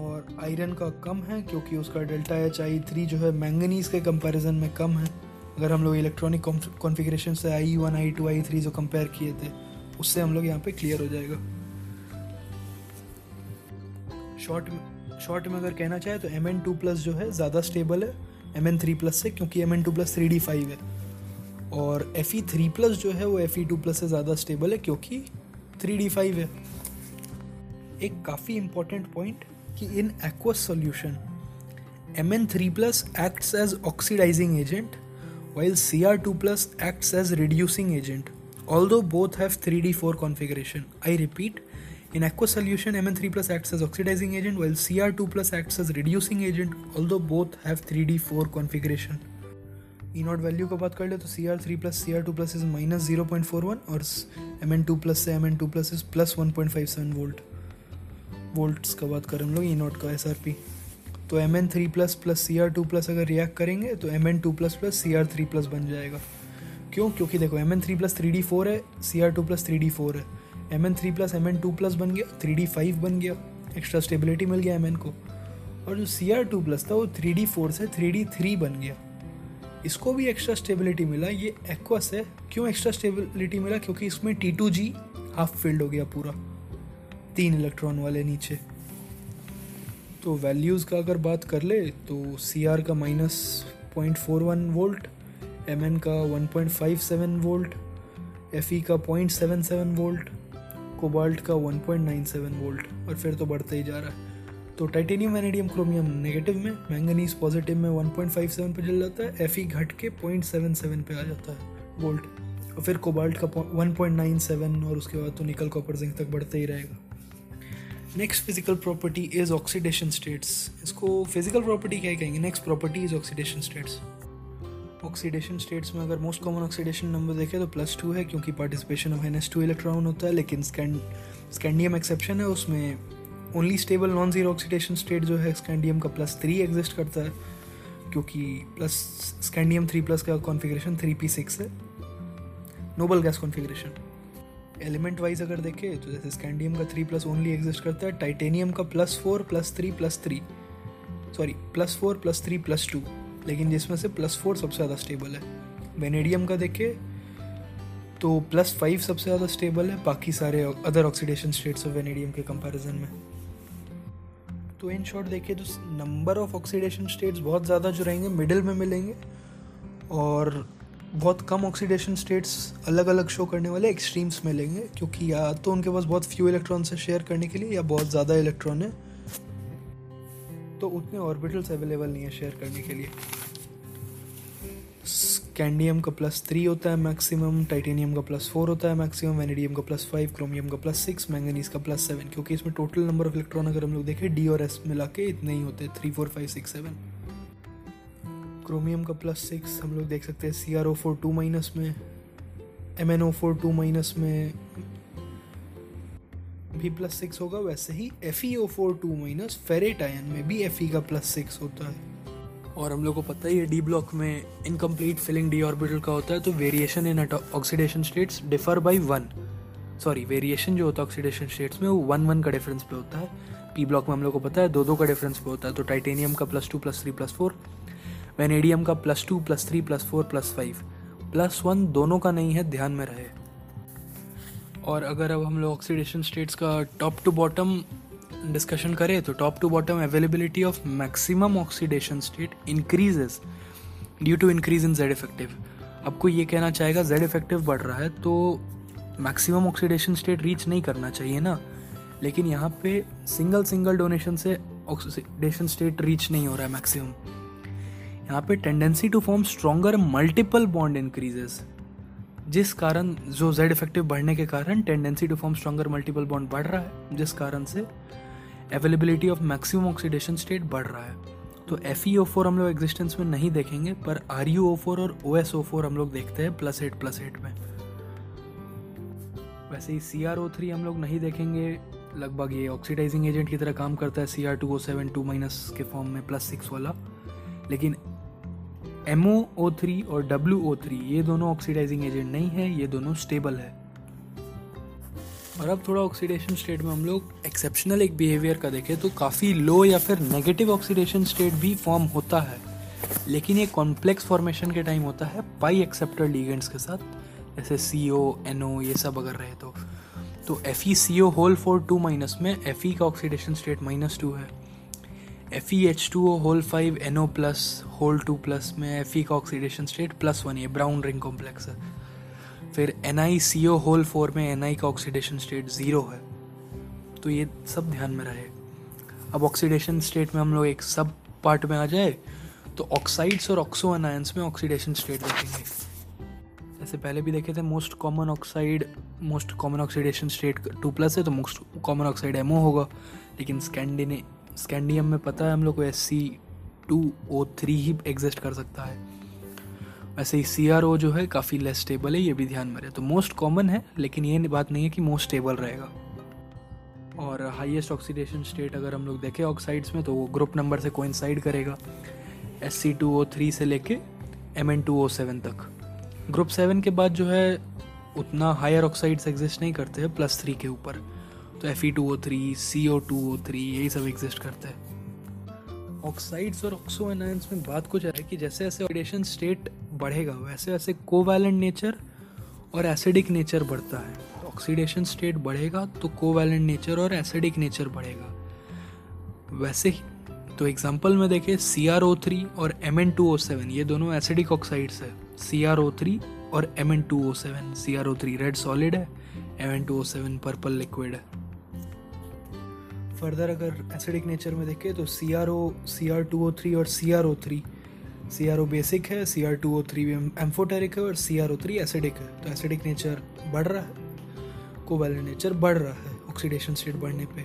और आयरन का कम है क्योंकि उसका डेल्टा HIE3 जो है मैंगनीज़ के कंपैरिजन में कम है। अगर हम लोग इलेक्ट्रॉनिक कॉन्फ़िगरेशन से IE1 IE2 IE3 जो कंपेयर किए थे उससे हम लोग यहाँ पे क्लियर हो जाएगा। शॉर्ट में अगर कहना चाहे तो Mn2+ जो है ज़्यादा स्टेबल है Mn3+ से, क्योंकि Mn2+ 3d5 है। और Fe3+ जो है वो Fe2+ से ज़्यादा स्टेबल है क्योंकि 3d5 है। एक काफ़ी इम्पॉर्टेंट पॉइंट कि इन aqueous solution Mn3+ acts as oxidising agent while Cr2+ acts as reducing agent, although both have 3d4 configuration. I repeat, in aqueous solution Mn3+ acts as oxidizing agent while Cr2+ acts as reducing agent, although both have 3d4 configuration. E naught value का बात कर ले तो Cr3+ Cr2+ is -0.41 और Mn2+ से Mn2+ is +1.57 volts का बात करें हम लोग E naught का SRP। तो Mn3+ Cr2+ अगर रिएक्ट करेंगे तो Mn2+ Cr3+ बन जाएगा। क्यों? क्योंकि देखो Mn3+ 3d4 है, Cr2+ 3d4 है, Mn3+ Mn2+ बन गया, 3d5 बन गया, एक्स्ट्रा स्टेबिलिटी मिल गया Mn को। और जो Cr2+ था वो 3d4 से 3d3 बन गया, इसको भी एक्स्ट्रा स्टेबिलिटी मिला। ये एक्वस है। क्यों एक्स्ट्रा स्टेबिलिटी मिला? क्योंकि इसमें T2G हाफ फिल्ड हो गया पूरा, 3 इलेक्ट्रॉन वाले नीचे। तो वैल्यूज़ का अगर बात कर ले तो Cr का -0.41 वोल्ट, Mn का 1.57 वोल्ट, Fe का 0.77 वोल्ट, कोबाल्ट का 1.97 वोल्ट, और फिर तो बढ़ता ही जा रहा है। तो टाइटेनियम वैनेडियम क्रोमियम नेगेटिव में, मैंगनीज पॉजिटिव में 1.57 पे चल जाता है, Fe घट के 0.77 पे आ जाता है वोल्ट, और फिर कोबाल्ट का 1.97 और उसके बाद तो निकल कॉपर जिंक तक बढ़ता ही रहेगा। Next physical property is oxidation states. इसको फिजिकल प्रॉपर्टी क्या कहेंगे, next property is oxidation states. Oxidation states में अगर मोस्ट कॉमन ऑक्सीडेशन नंबर देखें तो +2 है क्योंकि पार्टिसिपेशन ऑफ NH2 इलेक्ट्रॉन होता है, लेकिन स्कैंडियम एक्सेप्शन है। उसमें only stable non zero oxidation state जो है स्कैंडियम का +3 एग्जिस्ट करता है क्योंकि स्कैंडियम 3+ का कॉन्फिगरेशन 3p6 है, noble gas configuration. Element wise अगर देखें तो जैसे स्कैंडियम का 3+ ओनली एग्जिस्ट करता है, टाइटेनियम का +4 +3 +2, लेकिन जिसमें से +4 सबसे ज़्यादा स्टेबल है। वेनेडियम का देखें तो +5 सबसे ज़्यादा स्टेबल है बाकी सारे other oxidation states of vanadium के कंपैरिजन में। तो इन शॉर्ट देखिए तो नंबर ऑफ ऑक्सीडेशन स्टेट्स बहुत ज़्यादा जो रहेंगे मिडिल में मिलेंगे, और बहुत कम ऑक्सीडेशन स्टेट्स अलग अलग शो करने वाले एक्सट्रीम्स में लेंगे, क्योंकि या तो उनके पास बहुत फ्यू इलेक्ट्रॉन से शेयर करने के लिए या बहुत ज़्यादा इलेक्ट्रॉन है तो उतने ऑर्बिटल्स अवेलेबल नहीं है शेयर करने के लिए। स्कैंडियम का +3 होता है मैक्सिमम, टाइटेनियम का +4 होता है मैक्सिमम, वेनेडियम का +5, क्रोमियम का +6, मैंगनीज का +7, क्योंकि इसमें टोटल नंबर ऑफ इलेक्ट्रॉन अगर हम लोग देखें डी और एस मिला के इतने ही होते हैं, 3, 4, 5, 6, 7। क्रोमियम का +6 हम लोग देख सकते हैं CrO4 2- में, MnO4 2- में भी +6 होगा। वैसे ही FeO4 2- फेरेट आयन में भी Fe का +6 होता है। और हम लोग को पता ही है डी ब्लॉक में इनकम्प्लीट फिलिंग डी ऑर्बिटल का होता है, तो variation in oxidation states differ by 1, variation जो होता है ऑक्सीडेशन स्टेट्स में वो 1-1 का डिफरेंस पे होता है। पी ब्लॉक में हम लोग को पता है 2-2 का डिफरेंस पे होता है। तो टाइटेनियम का +2 +3 +4, वेनेडियम का +2 +3 +4 +5, +1 दोनों का नहीं है, ध्यान में रहे। और अगर अब हम लोग ऑक्सीडेशन स्टेट्स का टॉप टू बॉटम डिस्कशन करें तो top to bottom availability of maximum oxidation state increases due to increase in Z effective. आपको ये कहना चाहेगा Z इफेक्टिव बढ़ रहा है तो मैक्सिमम ऑक्सीडेशन स्टेट रीच नहीं करना चाहिए ना, लेकिन यहाँ पे सिंगल डोनेशन से ऑक्सीडेशन स्टेट रीच नहीं हो रहा है मैक्सिमम। यहाँ पे tendency to form stronger multiple bond increases, जिस कारण जो Z इफेक्टिव बढ़ने के कारण tendency to form stronger multiple bond बढ़ रहा है, जिस कारण से availability of maximum oxidation state बढ़ रहा है। तो FeO4 हम लोग एग्जिस्टेंस में नहीं देखेंगे, पर RuO4 और OsO4 हम लोग देखते हैं +8 +8 में। वैसे ही CrO3 हम लोग नहीं देखेंगे, लगभग ये ऑक्सीडाइजिंग एजेंट की तरह काम करता है Cr2O7 2- के फॉर्म में +6 वाला। लेकिन MoO3 और WO3 ये दोनों ऑक्सीडाइजिंग एजेंट नहीं है, ये दोनों स्टेबल है। और अब थोड़ा ऑक्सीडेशन स्टेट में हम लोग एक्सेप्शनल एक बिहेवियर का देखें तो काफ़ी लो या फिर नेगेटिव ऑक्सीडेशन स्टेट भी फॉर्म होता है, लेकिन ये कॉम्प्लेक्स फॉर्मेशन के टाइम होता है पाई एक्सेप्टर लिगेंड्स के साथ, जैसे CO, NO ये सब अगर रहे तो FeCO4 2- में Fe का ऑक्सीडेशन स्टेट -2 है। FeH2O5NO+2+ में Fe का ऑक्सीडेशन स्टेट +1, ये ब्राउन रिंग कॉम्प्लेक्स है। फिर NiCO4 में Ni का ऑक्सीडेशन स्टेट 0 है। तो ये सब ध्यान में रहे। अब ऑक्सीडेशन स्टेट में हम लोग एक सब पार्ट में आ जाए तो ऑक्साइड्स और ऑक्सो एनायंस में ऑक्सीडेशन स्टेट देखेंगे। जैसे पहले भी देखे थे मोस्ट कॉमन ऑक्सीडेशन स्टेट 2+ है, तो मोस्ट कॉमन ऑक्साइड MO होगा। लेकिन स्कैंडियम में पता है हम लोग को SC2O3 ही एग्जिस्ट कर सकता है। वैसे ही CrO जो है काफ़ी लेस स्टेबल है, ये भी ध्यान में रहे। तो मोस्ट कॉमन है, लेकिन ये बात नहीं है कि मोस्ट स्टेबल रहेगा। और हाईएस्ट ऑक्सीडेशन स्टेट अगर हम लोग देखें ऑक्साइड्स में तो वो ग्रुप नंबर से कोइंसाइड करेगा, SC2O3 से लेके Mn2O7 तक। ग्रुप 7 के बाद जो है उतना हायर ऑक्साइड्स एग्जिस्ट नहीं करते हैं +3 के ऊपर, तो Fe2O3, CO2O3 यही सब एग्जिस्ट करते हैं। ऑक्साइड्स और ऑक्सो एनायंस में बात कुछ है कि जैसे जैसे ऑक्सीडेशन स्टेट बढ़ेगा वैसे वैसे कोवैलेंट नेचर और एसिडिक नेचर बढ़ता है। ऑक्सीडेशन स्टेट बढ़ेगा तो कोवैलेंट नेचर और एसिडिक नेचर बढ़ेगा। वैसे ही तो एग्जांपल में देखें CrO3 और Mn2O7 ये दोनों एसिडिक ऑक्साइड्स है। CrO3 और Mn2O7, CrO3 रेड सॉलिड है, Mn2O7 पर्पल लिक्विड है। फर्दर अगर एसिडिक नेचर में देखें तो CrO, Cr2O3 और CrO3, CrO बेसिक है, Cr2O3 भी एम्फोटेरिक है और CrO3 एसिडिक है। तो एसिडिक नेचर बढ़ रहा है, कोवैलेंट नेचर बढ़ रहा है ऑक्सीडेशन स्टेट बढ़ने पे।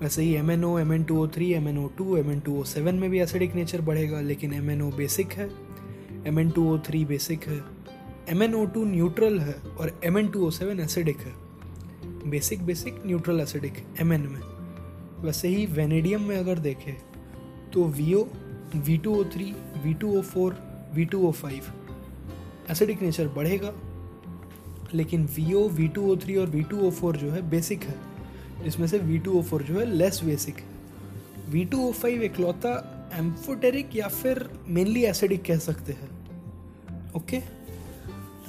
वैसे ही MnO, Mn2O3, MnO2, Mn2O7 में भी एसिडिक नेचर बढ़ेगा, लेकिन MnO बेसिक है, Mn2O3 बेसिक है, MnO2 न्यूट्रल है और Mn2O7 एसिडिक है। Basic basic neutral acidic Mn में। वैसे ही वेनेडियम में अगर देखें तो VO, V2O3, V2O4, V2O5 acidic nature बढ़ेगा, लेकिन VO, V2O3 और V2O4 जो है बेसिक है, जिसमें से V2O4 जो है लेस बेसिक है। V2O5 एकलौता एम्फोटेरिक या फिर मेनली एसिडिक कह सकते हैं। ओके,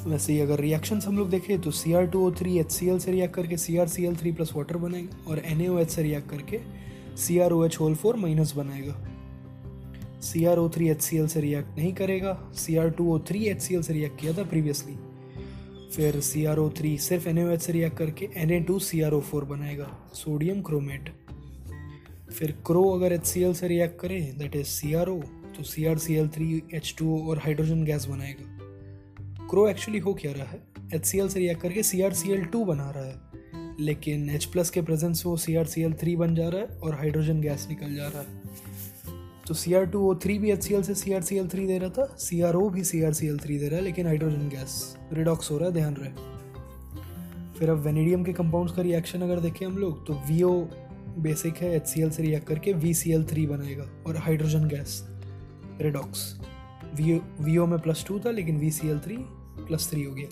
वैसे ही अगर रिएक्शंस हम लोग देखें तो Cr2O3 HCl से रिएक्ट करके CrCl3+ वाटर बनाएगा और NaOH से रिएक्ट करके CrOH4- बनाएगा। CrO3 HCl से रिएक्ट नहीं करेगा, Cr2O3 HCl से रिएक्ट किया था प्रीवियसली। फिर CrO3 सिर्फ NaOH से रिएक्ट करके Na2CrO4 बनाएगा, सोडियम क्रोमेट। फिर क्रो अगर HCl से रिएक्ट करे दैट इज CrO, तो CrCl3H2O और हाइड्रोजन गैस बनाएगा। क्रो एक्चुअली हो क्या रहा है, HCl से रिएक्ट करके CrCl2 बना रहा है, लेकिन H+ के प्रेजेंस में वो CrCl3 बन जा रहा है और हाइड्रोजन गैस निकल जा रहा है। तो Cr2O3 भी HCl से CrCl3 दे रहा था, CrO भी CrCl3 दे रहा है, लेकिन हाइड्रोजन गैस रिडॉक्स हो रहा है, ध्यान रहे। फिर अब वेनेडियम के कंपाउंड्स का रिएक्शन अगर देखें हम लोग तो VO बेसिक है, HCl से रिएक्ट करके VCl3 बनेगा और हाइड्रोजन गैस रिडॉक्स। VO में +2 था, लेकिन VCl3 +3 हो गया।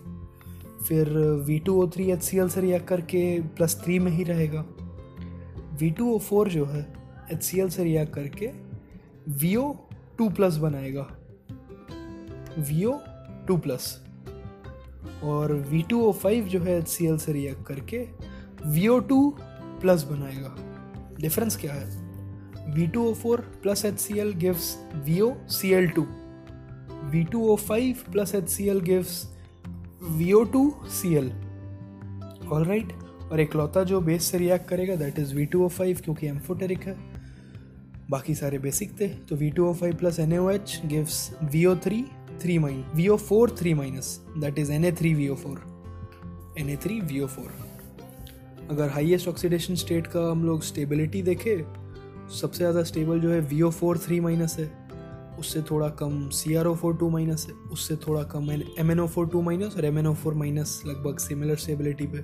फिर V2O3 HCl से रिएक्ट करके +3 में ही रहेगा। V2O4 जो है HCl से रिएक्ट करके VO2+ बनाएगा, VO2+। और V2O5 जो है HCl से रिएक्ट करके VO2+ बनाएगा। डिफरेंस क्या है, V2O4 plus HCl gives VOCl2, V2O5 plus HCl gives VO2Cl, alright। और एकलौता जो बेस से रिएक्ट करेगा दैट इज़ V2O5, क्योंकि एम्फोटेरिक है, बाकी सारे बेसिक थे। तो V2O5 plus NaOH gives VO4 3- that is Na3VO4। अगर हाईएस्ट ऑक्सीडेशन स्टेट का हम लोग स्टेबिलिटी देखें सबसे ज़्यादा स्टेबल जो है VO4 3- है, उससे थोड़ा कम CrO4 2- है, उससे थोड़ा कम MnO4 2- और MnO4- लगभग सिमिलर स्टेबिलिटी पे,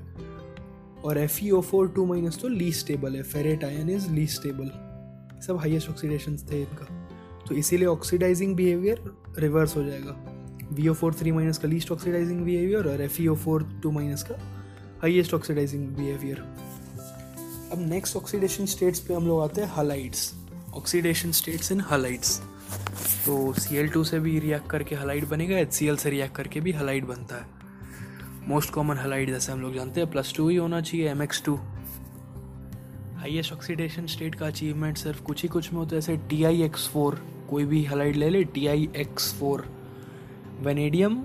और FeO4 2- तो लीस्ट स्टेबल है, ferrate ion is least stable, सब हाईएस्ट ऑक्सीडेशन थे इनका, तो इसीलिए ऑक्सीडाइजिंग बिहेवियर रिवर्स हो जाएगा, VO4 3- का लीस्ट ऑक्सीडाइजिंग बिहेवियर और FeO4 2- का हाईएस्ट ऑक्सीडाइजिंग बिहेवियर। अब नेक्स्ट ऑक्सीडेशन स्टेट्स पे हम लोग आते हैं halides, oxidation states in halides. तो Cl2 से भी रिएक्ट करके हलाइड बनेगा, HCl से रिएक्ट करके भी हलाइड बनता है। मोस्ट कॉमन हलाइड जैसे हम लोग जानते हैं +2 ही होना चाहिए, MX2। हाईएस्ट ऑक्सीडेशन स्टेट का अचीवमेंट सिर्फ कुछ ही कुछ में होता है, जैसे TiX4, कोई भी हलाइड ले ले, TiX4, वेनेडियम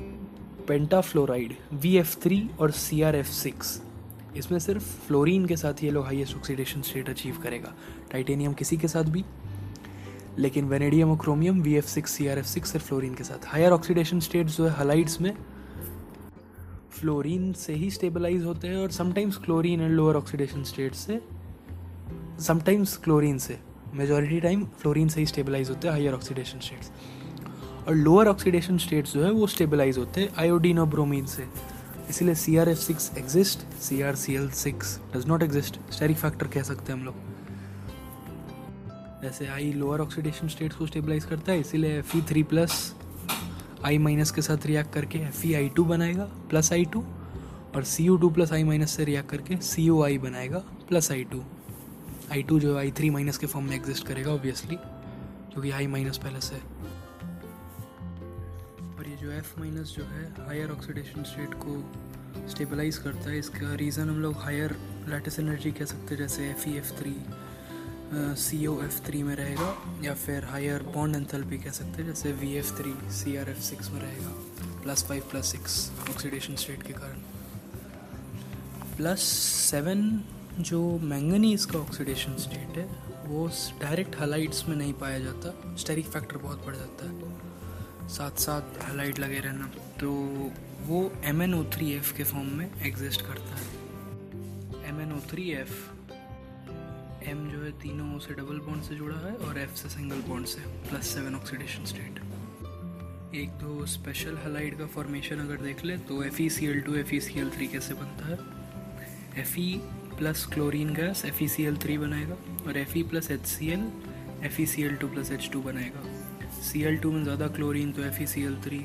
पेंटाफ्लोराइड, VF3 और CrF6, इसमें सिर्फ फ्लोरीन के साथ ये लोग हाईएस्ट ऑक्सीडेशन स्टेट अचीव करेगा, टाइटेनियम किसी के साथ भी, लेकिन वेनेडियम और क्रोमियम, VF6, CrF6 सिर्फ फ्लोरीन के साथ। हायर ऑक्सीडेशन स्टेट्स जो है हलाइड्स में फ्लोरीन से ही स्टेबलाइज होते हैं, और sometimes chlorine, and lower oxidation state से समटाइम्स क्लोरीन से, मेजॉरिटी टाइम फ्लोरीन से ही स्टेबलाइज होते हैं हायर ऑक्सीडेशन स्टेट्स। और लोअर ऑक्सीडेशन स्टेट्स जो है वो स्टेबलाइज होते हैं आयोडीन और ब्रोमीन से, इसीलिए CrF6 exist, CrCl6 does not exist, steric factor कह सकते हैं हम लोग। जैसे I लोअर ऑक्सीडेशन स्टेट्स को स्टेबलाइज करता है, इसीलिए Fe3+ I- के साथ रिएक्ट करके Fe(I2) बनाएगा +I2, और Cu2+ I- से रिएक्ट करके CuI बनाएगा +I2। I2 जो है I3- के फॉर्म में एग्जिस्ट करेगा ऑब्वियसली, क्योंकि I- पहले से। और ये जो F- जो है हायर ऑक्सीडेशन स्टेट को स्टेबलाइज करता है, इसका रीज़न हम लोग हायर लैटिस एनर्जी कह सकते हैं, जैसे FeF3 CoF3 में रहेगा, या फिर हायर बॉन्ड एंथैल्पी कह सकते हैं, जैसे VF3 CrF6 में रहेगा +5 +6 ऑक्सीडेशन स्टेट के कारण। +7 जो मैंगनीज का ऑक्सीडेशन स्टेट है वो डायरेक्ट हलाइड्स में नहीं पाया जाता, स्टेरिक फैक्टर बहुत बढ़ जाता है, साथ साथ हलाइड लगे रहना, तो वो MnO3F के फॉर्म में एग्जिस्ट करता है। MnO3F, M जो है तीनों से डबल बॉन्ड से जुड़ा है और F से सिंगल बॉन्ड से, +7 ऑक्सीडेशन स्टेट। एक दो स्पेशल हलाइड का फॉर्मेशन अगर देख ले तो FeCl2 FeCl3 कैसे बनता है, Fe+ क्लोरीन गैस FeCl3 बनाएगा, और Fe+ HCl FeCl2+ H2 बनाएगा। Cl2 में ज़्यादा क्लोरीन तो FeCl3,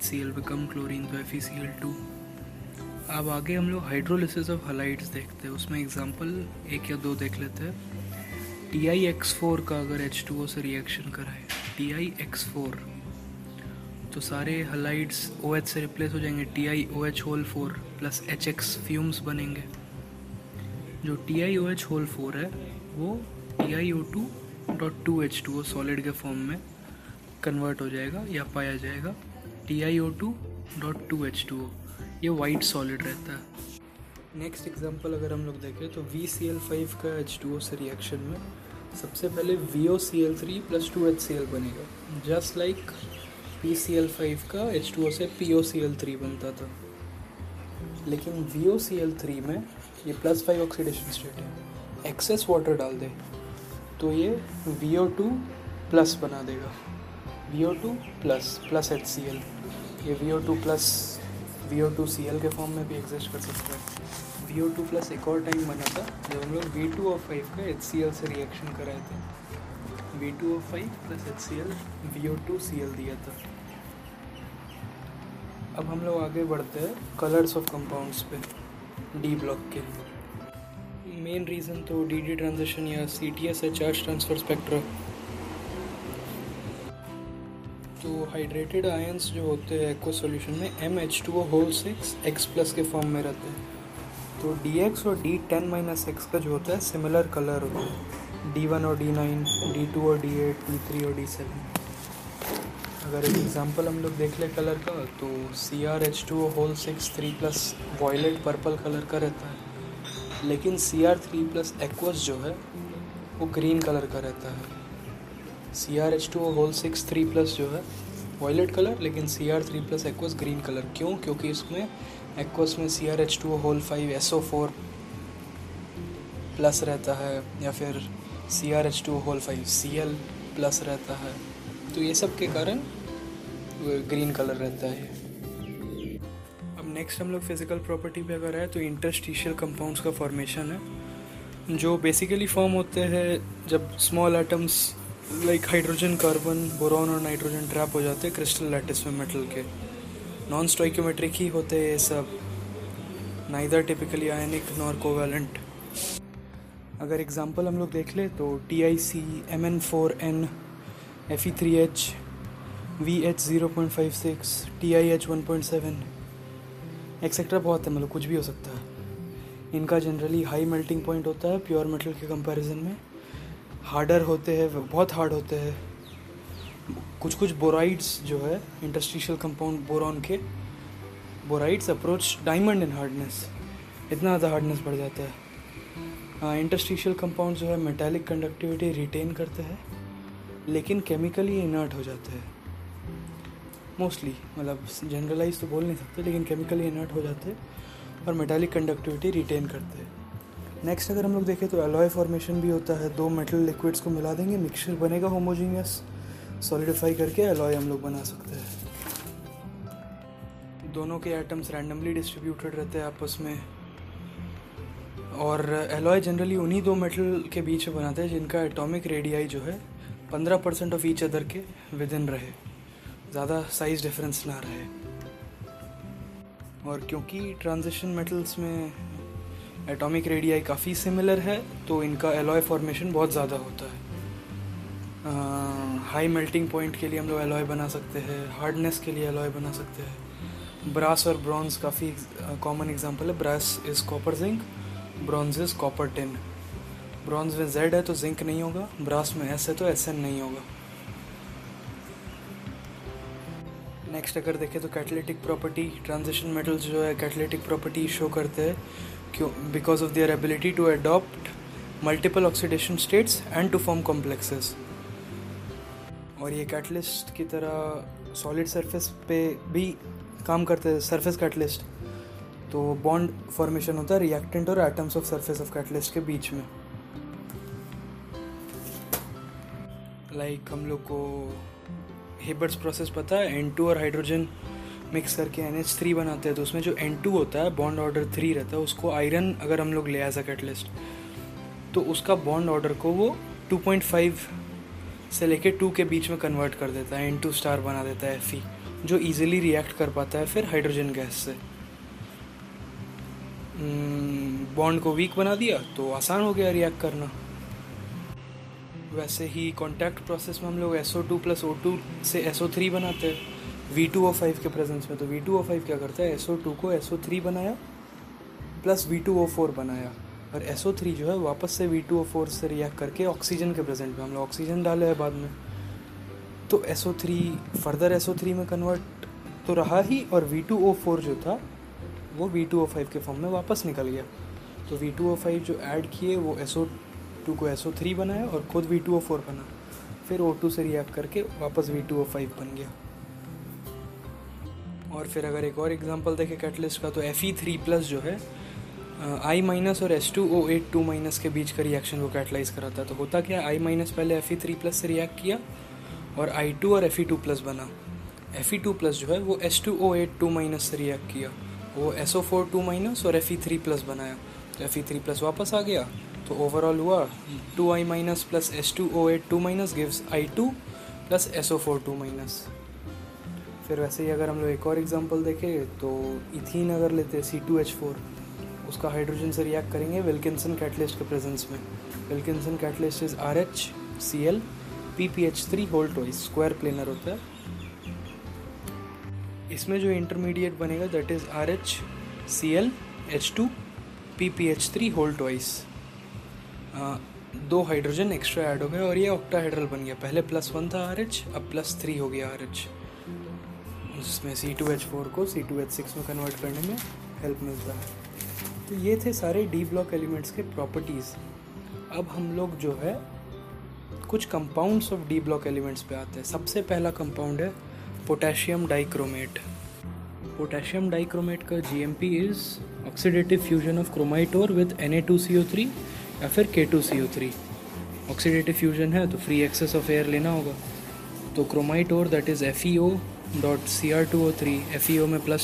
HCl में कम क्लोरीन तो FeCl2। अब आगे हम लोग हाइड्रोलिसिस ऑफ हलाइड्स देखते हैं, उसमें एग्जांपल एक या दो देख लेते हैं। TiX4 का अगर H2O से रिएक्शन कराए TiX4, तो सारे हलाइड्स OH से रिप्लेस हो जाएंगे, TiOH4 +HX फ्यूम्स बनेंगे। जो TiOH4 है वो TiO2.2H2O सॉलिड के फॉर्म में कन्वर्ट हो जाएगा या पाया जाएगा, TiO2.2H2O, ये वाइट सॉलिड रहता है। नेक्स्ट एग्जांपल अगर हम लोग देखें तो VCl5 का H2O से रिएक्शन में सबसे पहले VOCl3 + 2HCl बनेगा, जस्ट लाइक PCl5 का H2O से POCl3 बनता था, लेकिन VOCl3 में ये +5 ऑक्सीडेशन स्टेट है, एक्सेस वाटर डाल दे तो ये VO2+ बना देगा, VO2+ HCl, ये VO2+ VO2Cl के फॉर्म में भी एग्जिस्ट कर सकता है। VO2+ एक और टाइम बना था जब हम लोग V2O5 का HCl से रिएक्शन कराए थे, V2O5 + HCl VO2Cl दिया था। अब हम लोग आगे बढ़ते हैं कलर्स ऑफ कंपाउंड्स पे D ब्लॉक के। मेन रीज़न तो DD ट्रांजिशन या CTS है, चार्ज ट्रांसफर स्पेक्ट्रा। तो हाइड्रेटेड आयंस जो होते हैं एक्वा सॉल्यूशन में MH2O6 X+ के फॉर्म में रहते हैं, तो DX और D10-X का जो होता है सिमिलर कलर होता है, D1 और D9, D2 और D8, D3 और D7। अगर एक एग्जांपल हम लोग देख ले कलर का, तो CrH2O6 3+ वॉयलेट पर्पल कलर का रहता है, लेकिन Cr3+ एक्वस जो है वो ग्रीन कलर का रहता है। CrH2O6 3+ जो है वॉयलेट कलर, लेकिन Cr3+ एक्वस ग्रीन कलर, क्यों? क्योंकि इसमें एक्वस में CrH2O5 SO4+ रहता है, या फिर CrH2 होल 5 Cl+ रहता है, तो ये सब के कारण ग्रीन कलर रहता है। अब नेक्स्ट हम लोग फिजिकल प्रॉपर्टी पे अगर है तो इंटरस्टिशियल कंपाउंड्स का फॉर्मेशन है, जो बेसिकली फॉर्म होते हैं जब small atoms like hydrogen, carbon, boron और नाइट्रोजन ट्रैप हो जाते हैं क्रिस्टल लैटिस में मेटल के। नॉन स्टॉइकियोमेट्रिक ही होते हैं ये सब, neither typically ionic nor covalent. अगर एग्जांपल हम लोग देख ले तो TiC, Mn4n, Fe3H, VH 0.56, TiH 1.7 etcetera बहुत है, मतलब कुछ भी हो सकता है। इनका जनरली हाई मेल्टिंग पॉइंट होता है प्योर मेटल के कंपैरिजन में, हार्डर होते हैं, बहुत हार्ड होते हैं। कुछ बोराइड्स जो है इंटरस्टिशियल कंपाउंड बोरॉन के, borides approach diamond in hardness, इतना ज़्यादा हार्डनेस बढ़ जाता है। इंटरस्टिशियल कंपाउंड जो है मेटालिक कंडक्टिविटी रिटेन करते हैं लेकिन केमिकली इनर्ट हो जाते हैं मोस्टली, मतलब जनरलाइज तो बोल नहीं सकते लेकिन केमिकली इनर्ट हो जाते हैं और मेटालिक कंडक्टिविटी रिटेन करते हैं। नेक्स्ट अगर हम लोग देखें तो एलॉय फॉर्मेशन भी होता है, दो मेटल लिक्विड्स को मिला देंगे, मिक्सचर बनेगा होमोजीनियस, सॉलिडिफाई करके एलॉय हम लोग बना सकते हैं। दोनों के एटम्स रैंडमली डिस्ट्रीब्यूटेड रहते हैं आपस में और एलॉय जनरली उन्हीं दो मेटल के बीच में बनाते हैं जिनका एटॉमिक रेडियाई जो है 15% ऑफ ईच अदर के विद इन रहे, ज़्यादा साइज डिफरेंस ना रहे। और क्योंकि ट्रांजिशन मेटल्स में एटॉमिक रेडियाई काफ़ी सिमिलर है तो इनका एलॉय फॉर्मेशन बहुत ज़्यादा होता है। हाई मेल्टिंग पॉइंट के लिए हम लोग एलॉय बना सकते हैं, हार्डनेस के लिए एलॉय बना सकते हैं। ब्रास और ब्रॉन्ज काफ़ी कॉमन एग्जाम्पल है, brass is copper zinc, bronze is copper tin. Bronze में Z है तो जिंक नहीं होगा, ब्रास में S है तो SN नहीं होगा। नेक्स्ट अगर देखें तो कैटालिटिक प्रॉपर्टी, ट्रांजिशन मेटल्स जो है कैटालिटिक प्रॉपर्टी शो करते हैं क्यों, because of their ability to adopt multiple oxidation states and to form complexes. और ये कैटलिस्ट की तरह सॉलिड सरफेस पे भी काम करते हैं, सरफेस कैटलिस्ट, तो बॉन्ड फॉर्मेशन होता है रिएक्टेंट और atoms of surface of catalyst के बीच में। लाइक हम लोग को हिबर्ट्स प्रोसेस पता है, N2 और हाइड्रोजन मिक्स करके NH3 बनाते हैं, तो उसमें जो N2 होता है बॉन्ड ऑर्डर 3 रहता है, उसको आयरन अगर हम लोग ले एज अ कैटलिस्ट तो उसका बॉन्ड ऑर्डर को वो 2.5 से लेके 2 के बीच में कन्वर्ट कर देता है, N2* बना देता है Fe, जो ईजिली रिएक्ट कर पाता है फिर हाइड्रोजन गैस से। बॉन्ड को वीक बना दिया तो आसान हो गया रिएक्ट करना। वैसे ही कॉन्टैक्ट प्रोसेस में हम लोग SO2 + O2 से SO3 बनाते हैं V2O5 के प्रेजेंस में, तो V2O5 क्या करता है, SO2 को SO3 बनाया प्लस V2O4 बनाया और SO3 जो है वापस से V2O4 से रिएक्ट करके ऑक्सीजन के प्रेजेंट में हम लोग ऑक्सीजन डाले हैं बाद में, तो SO3 फर्दर SO3 में कन्वर्ट तो रहा ही और V2O4 जो था वो V2O5 के फॉर्म में वापस निकल गया। तो V2O5 जो ऐड किए वो SO2 को SO3 बनाया और ख़ुद V2O4 बना, फिर O2 से रिएक्ट करके वापस V2O5 बन गया। और फिर अगर एक और एग्जांपल देखें कैटलिस्ट का तो Fe3+ जो है I- और H2OH2- के बीच का रिएक्शन वो कैटलाइज कराता है। तो होता क्या, I- पहले Fe3+ से रिएक्ट किया और I2 और Fe2+ बना, Fe2+ जो है वो H2OH2- से रिएक्ट किया, वो SO4 2- और Fe3+ बनाया, तो Fe3+ वापस आ गया, तो ओवरऑल हुआ 2I- + H2OH2- gives I2 + SO4 2-। फिर वैसे ही अगर हम लोग एक और एग्जांपल देखें तो इथीन अगर लेते हैं C2H4, उसका हाइड्रोजन से रिएक्ट करेंगे विल्किंसन कैटलिस्ट के प्रेजेंस में। Wilkinson catalyst is RH Cl PPH3 whole 2, square planar होता है। इसमें जो इंटरमीडिएट बनेगा that is RH Cl H2 PPH3 whole 2। दो हाइड्रोजन एक्स्ट्रा ऐड हो गए और ये ऑक्टाहेड्रल बन गया, पहले +1 था RH अब +3 हो गया RH, जिसमें C2H4 को C2H6 में कन्वर्ट करने में हेल्प मिलता है। तो ये थे सारे डी ब्लॉक एलिमेंट्स के प्रॉपर्टीज़। अब हम लोग जो है कुछ compounds of D block elements पे आते हैं। सबसे पहला कंपाउंड है पोटेशियम डाइक्रोमेट। पोटेशियम डाइक्रोमेट का GMP is oxidative fusion of chromite ore with Na2CO3 या फिर K2CO3। ऑक्सीडेटिव फ्यूजन है तो फ्री एक्सेस ऑफ एयर लेना होगा। तो chromite ore that is FeO.Cr2O3 FeO में +2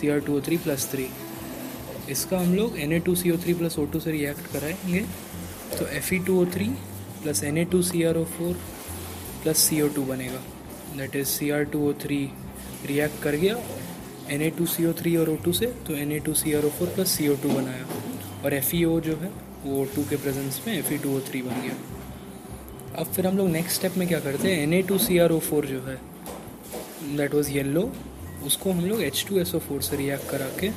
Cr2O3 +3 इसका हम लोग Na2CO3 प्लस O2 से रिएक्ट कराएंगे तो Fe2O3 plus Na2CrO4 plus CO2 बनेगा दैट इज़ Cr2O3 रिएक्ट कर गया Na2CO3 और O2 से तो Na2CrO4 प्लस CO2 बनाया और FeO जो है वो O2 के प्रेजेंस में Fe2O3 बन गया। अब फिर हम लोग नेक्स्ट स्टेप में क्या करते हैं Na2CrO4 जो है दैट वाज येलो उसको हम लोग H2SO4 से रिएक्ट करा के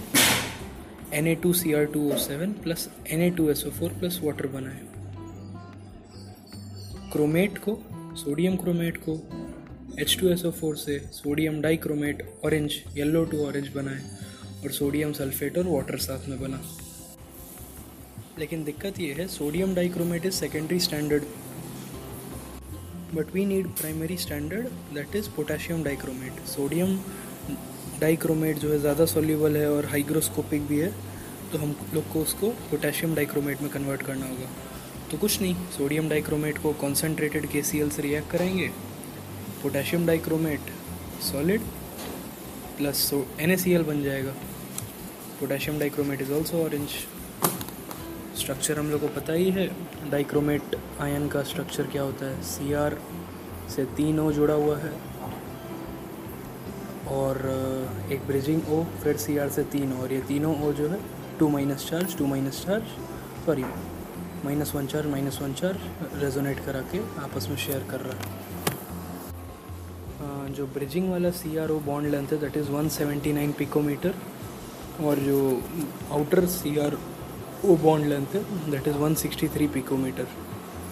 Na2Cr2O7 plus Na2SO4 plus water बनाए। क्रोमेट को सोडियम क्रोमेट को H2SO4 से sodium dichromate orange yellow to orange बनाए और सोडियम सल्फेट और वाटर साथ में बना। लेकिन दिक्कत ये है sodium dichromate is secondary standard but we need primary standard that is potassium dichromate. Sodium dichromate जो है ज़्यादा सोल्यूबल है और हाइग्रोस्कोपिक भी है तो हम लोग को उसको पोटेशियम डाइक्रोमेट में कन्वर्ट करना होगा। तो कुछ नहीं सोडियम डाइक्रोमेट को कॉन्सेंट्रेटेड KCl से रिएक्ट करेंगे potassium dichromate solid plus NaCl बन जाएगा। Potassium dichromate is also orange. Structure हम लोग को पता ही है डाइक्रोमेट आयन का स्ट्रक्चर क्या होता है Cr से 3 O जुड़ा हुआ है और एक ब्रिजिंग O फिर Cr से 3 O और ये तीनों O जो है 2 - 1 चार्ज रेजोनेट करा के आपस में शेयर कर रहा है। जो ब्रिजिंग वाला CrO बॉन्ड लेंथ है दैट इज़ 179 पिकोमीटर और जो आउटर CrO बॉन्ड लेंथ है दैट इज़ 163 पिकोमीटर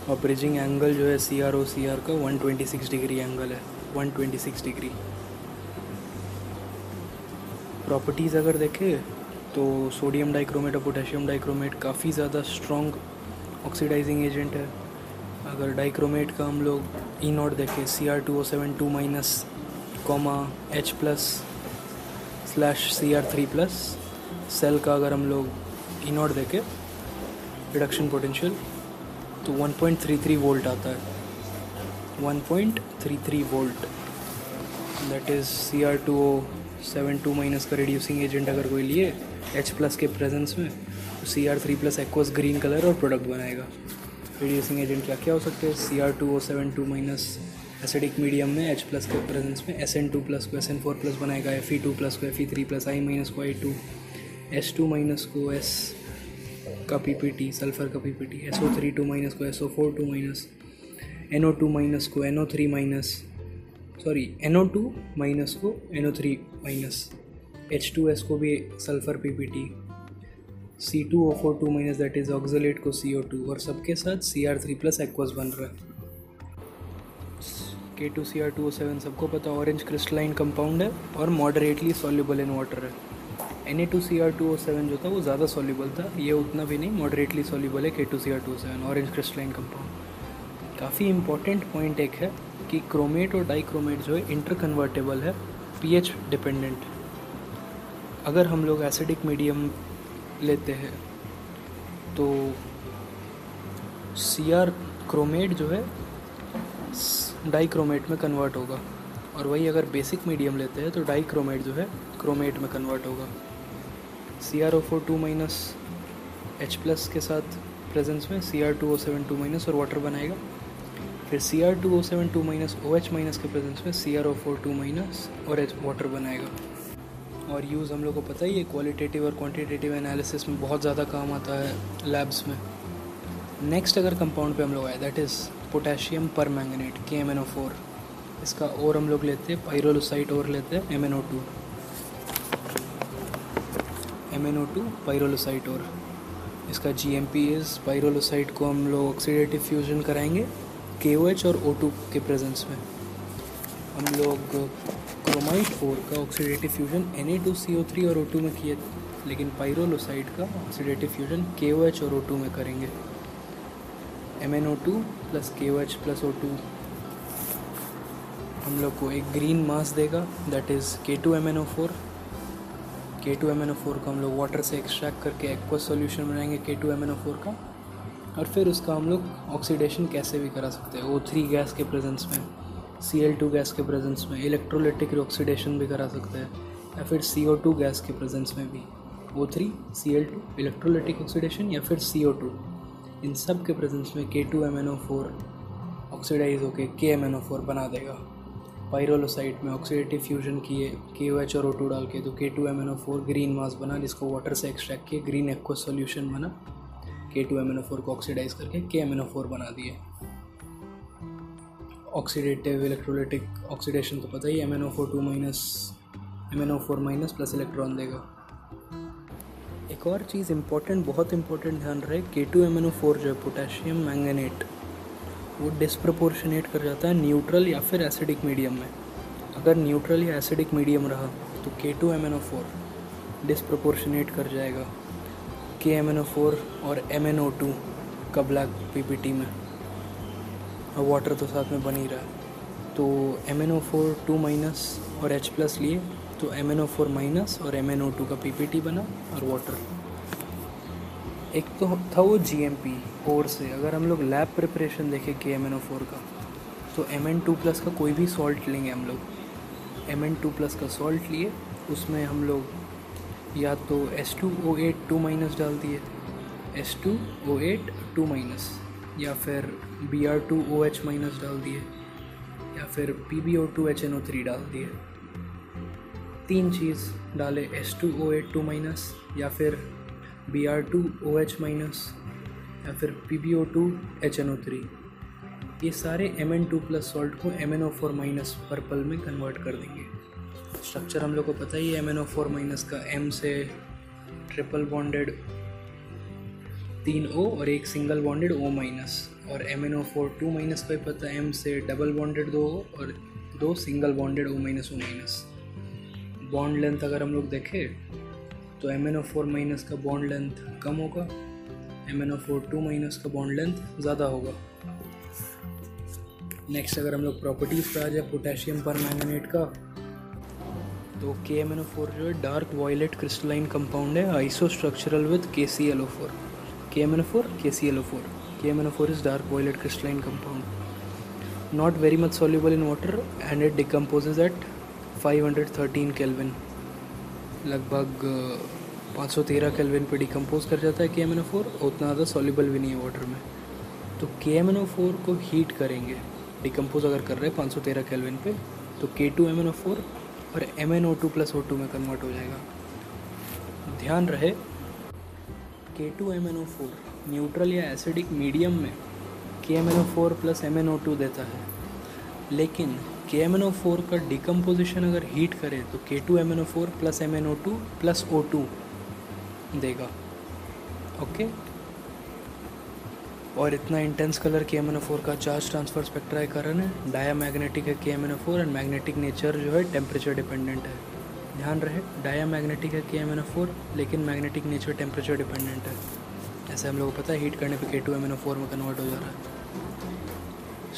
और ब्रिजिंग एंगल जो है CrO Cr का 126 डिग्री एंगल है 126 डिग्री। प्रॉपर्टीज़ अगर देखें तो सोडियम डाइक्रोमेट और पोटेशियम डाइक्रोमेट काफ़ी ज़्यादा स्ट्रॉन्ग ऑक्सीडाइजिंग एजेंट है। अगर डाइक्रोमेट का हम लोग E0 देखें Cr2O7 (H+/Cr3+) सेल का अगर हम लोग E0 देखें रिडक्शन पोटेंशियल तो 1.33 वोल्ट आता है 1.33 वोल्ट दैट इज़ Cr2O7 (2 - का रिड्यूसिंग एजेंट अगर कोई लिए H+ के प्रेजेंस में तो Cr3+ एक्वस ग्रीन कलर और प्रोडक्ट बनाएगा। रिड्यूसिंग एजेंट क्या क्या हो सकते हैं Cr2O7 (2 - एसिडिक मीडियम में H+ के प्रेजेंस में Sn2+ को Sn4+ बनाएगा Fe2+ को Fe3+ I- को I2 S2- को S का PPT सल्फर का PPT SO3 2- को SO4 2- NO2- को NO3- सॉरी NO2- को NO3-, H2S को भी sulphur PPT C2O4 2- that is oxalate को CO2 और सबके साथ Cr3+ एक्वस बन रहा है। K2Cr2O7 सबको पता ऑरेंज क्रिस्टलाइन कंपाउंड है और मॉडरेटली सॉल्यूबल इन वाटर है। Na2Cr2O7 जो था वो ज़्यादा सॉल्यूबल था ये उतना भी नहीं मॉडरेटली सॉल्यूबल है K2Cr2O7 ऑरेंज क्रिस्टलाइन कंपाउंड। काफ़ी इंपॉर्टेंट पॉइंट एक है कि क्रोमेट और डाइक्रोमेट जो है इंटरकन्वर्टेबल है pH डिपेंडेंट। अगर हम लोग एसिडिक मीडियम लेते हैं तो Cr क्रोमेट जो है डाइक्रोमेट में कन्वर्ट होगा और वही अगर बेसिक मीडियम लेते हैं तो डाइक्रोमेट जो है क्रोमेट में कन्वर्ट होगा। Cr2O4 2- H+ के साथ प्रेजेंस में Cr2O7 2- और वाटर बनाएगा फिर Cr2O7 2- OH- के प्रेजेंस में Cr4 2- और H वाटर बनाएगा। और यूज़ हम लोग को पता ही है क्वालिटेटिव और क्वांटिटेटिव एनालिसिस में बहुत ज़्यादा काम आता है लैब्स में। नेक्स्ट अगर कंपाउंड पे हम लोग आए that is potassium permanganate KMnO4 इसका और हम लोग लेते हैं पाइरोलोसाइट और लेते हैं MnO2 पाइरोलोसाइट और इसका GMP इज़ पाइरोलोसाइट को हम लोग ऑक्सीडेटिव फ्यूजन कराएंगे KOH और O2 के प्रेजेंस में। हम लोग क्रोमाइट ओर का ऑक्सीडेटिव फ्यूजन Na2CO3 और O2 में किए लेकिन पाइरोलोसाइट का ऑक्सीडेटिव फ्यूजन KOH और O2 में करेंगे MnO2 plus KOH plus O2 हम लोग को एक ग्रीन मास देगा दैट इज़ K2MnO4। K2MnO4 का हम लोग वाटर से एक्सट्रैक्ट करके एक्वस सॉल्यूशन बनाएंगे K2MnO4 का और फिर उसका हम लोग ऑक्सीडेशन कैसे भी करा सकते हैं, O3 गैस के प्रेजेंस में, Cl2 गैस के प्रेजेंस में इलेक्ट्रोलाइटिक ऑक्सीडेशन भी करा सकते हैं, या फिर CO2 गैस के प्रेजेंस में भी O3, Cl2 इलेक्ट्रोलाइटिक ऑक्सीडेशन, या फिर CO2 इन सब के प्रेजेंस में K2MnO4 ऑक्सीडाइज होके KMnO4 बना देगा। पायरोलोसाइट में ऑक्सीडेटिव फ्यूजन किए KOH और O2 डाल के तो K2MnO4 ग्रीन मास बना, जिसको वाटर से एक्सट्रैक्ट किए ग्रीन एक्व सोल्यूशन बना, K2MnO4 को ऑक्सीडाइज करके KMnO4 बना दिए। ऑक्सीडेटिव इलेक्ट्रोलाइटिक ऑक्सीडेशन तो पता ही, MnO4 प्लस इलेक्ट्रॉन देगा। एक और चीज़ इम्पोर्टेंट, बहुत इम्पोर्टेंट ध्यान रहे, K2MnO4 जो है पोटेशियम मैंगनेट, वो डिस्प्रपोर्शनेट कर जाता है न्यूट्रल या फिर एसिडिक मीडियम में। अगर न्यूट्रल या एसिडिक मीडियम रहा तो K2MnO4 डिस्प्रपोर्शनेट कर जाएगा KMnO4 और MnO2 का ब्लैक PPT में, और वाटर तो साथ में बन ही रहा है। तो MnO4 2- और H+ लिए तो MnO4- और MnO2 का PPT बना और वाटर। एक तो था वो GMP और से। अगर हम लोग लैब प्रिपरेशन देखें KMnO4 का, तो Mn2+ का कोई भी सॉल्ट लेंगे हम लोग, Mn2+ का सॉल्ट लिए, उसमें हम लोग या तो S2O8 2- डाल दिए, S2O8 2-, या फिर Br2OH- डाल दिए, या फिर PbO2HNO3 डाल दिए। तीन चीज़ डाले, S2O8 2- या फिर Br2OH- या फिर PbO2HNO3। ये सारे Mn2+ सॉल्ट को MnO4- पर्पल में कन्वर्ट कर देंगे। स्ट्रक्चर हम लोग को पता ही है MnO4- का, M से ट्रिपल बॉन्डेड 3 O और एक सिंगल बॉन्डेड O-, और MnO4 2- का ही पता है, M से डबल बॉन्डेड 2 O और 2 single bonded O-। Bond length अगर हम लोग देखें तो MnO4- का बॉन्ड लेंथ कम होगा, MnO4 2- का बॉन्ड लेंथ ज़्यादा होगा। नेक्स्ट अगर हम लोग प्रॉपर्टीज़ पर आ जाए पोटेशियम परमैंगनेट का, तो KMnO4 जो है डार्क वॉयलेट क्रिस्टलाइन कंपाउंड है, isostructural with KClO4। KMnO4 KClO4, KMnO4 is dark violet crystalline compound, not very much soluble in water and it decomposes at 513 kelvin, लगभग 513 केल्विन पे डिकम्पोज कर जाता है KMnO4, उतना ज़्यादा सॉल्यूबल भी नहीं है वाटर में। तो KMnO4 को हीट करेंगे, डिकम्पोज अगर कर रहे हैं 513 केल्विन पे, तो K2MnO4 और MnO2+O2 में कन्वर्ट हो जाएगा। ध्यान रहे, K2MnO4 न्यूट्रल या एसिडिक मीडियम में KMnO4 + MnO2 देता है, लेकिन KMnO4 का डिकम्पोजिशन अगर हीट करें तो K2MnO4 + MnO2 + O2 देगा। ओके, और इतना इंटेंस कलर KMnO4 का चार्ज ट्रांसफर स्पेक्ट्रा के कारण है। डायामैग्नेटिक है KMnO4 एंड मैग्नेटिक नेचर जो है टेम्परेचर डिपेंडेंट है। ध्यान रहे, डायामैग्नेटिक है KMnO4 लेकिन मैग्नेटिक नेचर टेम्परेचर डिपेंडेंट है, ऐसे हम लोग को पता है। हीट करने पे K2MnO4 में कन्वर्ट हो जा रहा है।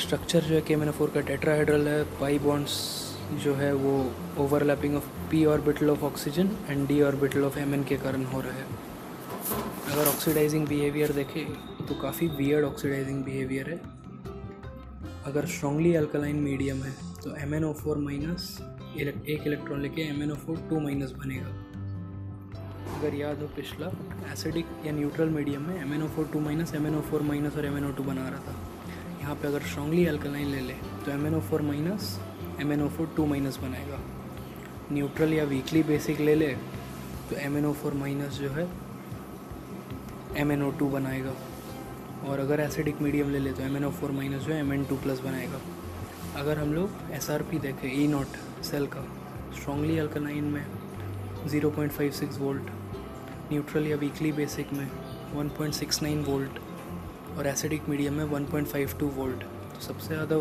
स्ट्रक्चर जो है KMnO4 का टेट्राहेड्रल है, पाई बॉन्ड्स जो है वो overlapping of p orbital of oxygen and d orbital of Mn के कारण हो रहा है। अगर ऑक्सीडाइजिंग बिहेवियर देखें तो काफ़ी वियर्ड ऑक्सीडाइजिंग बिहेवियर है। अगर स्ट्रांगली अल्कलाइन मीडियम है तो MnO4- एक इलेक्ट्रॉन लेके MnO4 2- बनेगा। अगर याद हो पिछला, एसिडिक या न्यूट्रल मीडियम में MnO4 2- MnO4- और MnO2 बना रहा था। यहाँ पे अगर स्ट्रांगली अल्कलाइन ले ले तो MnO4- MnO4 2- बनाएगा। न्यूट्रल या वीकली बेसिक ले ले तो MnO4- जो है MnO2 बनाएगा, और अगर एसिडिक मीडियम ले ले तो MnO4- जो है Mn2+ बनाएगा। अगर हम लोग SRP देखें E0 सेल का, स्ट्रांगली अल्कलाइन में 0.56 वोल्ट, न्यूट्रल या वीकली बेसिक में 1.69 वोल्ट और एसिडिक मीडियम में 1.52 वोल्ट। तो सबसे ज़्यादा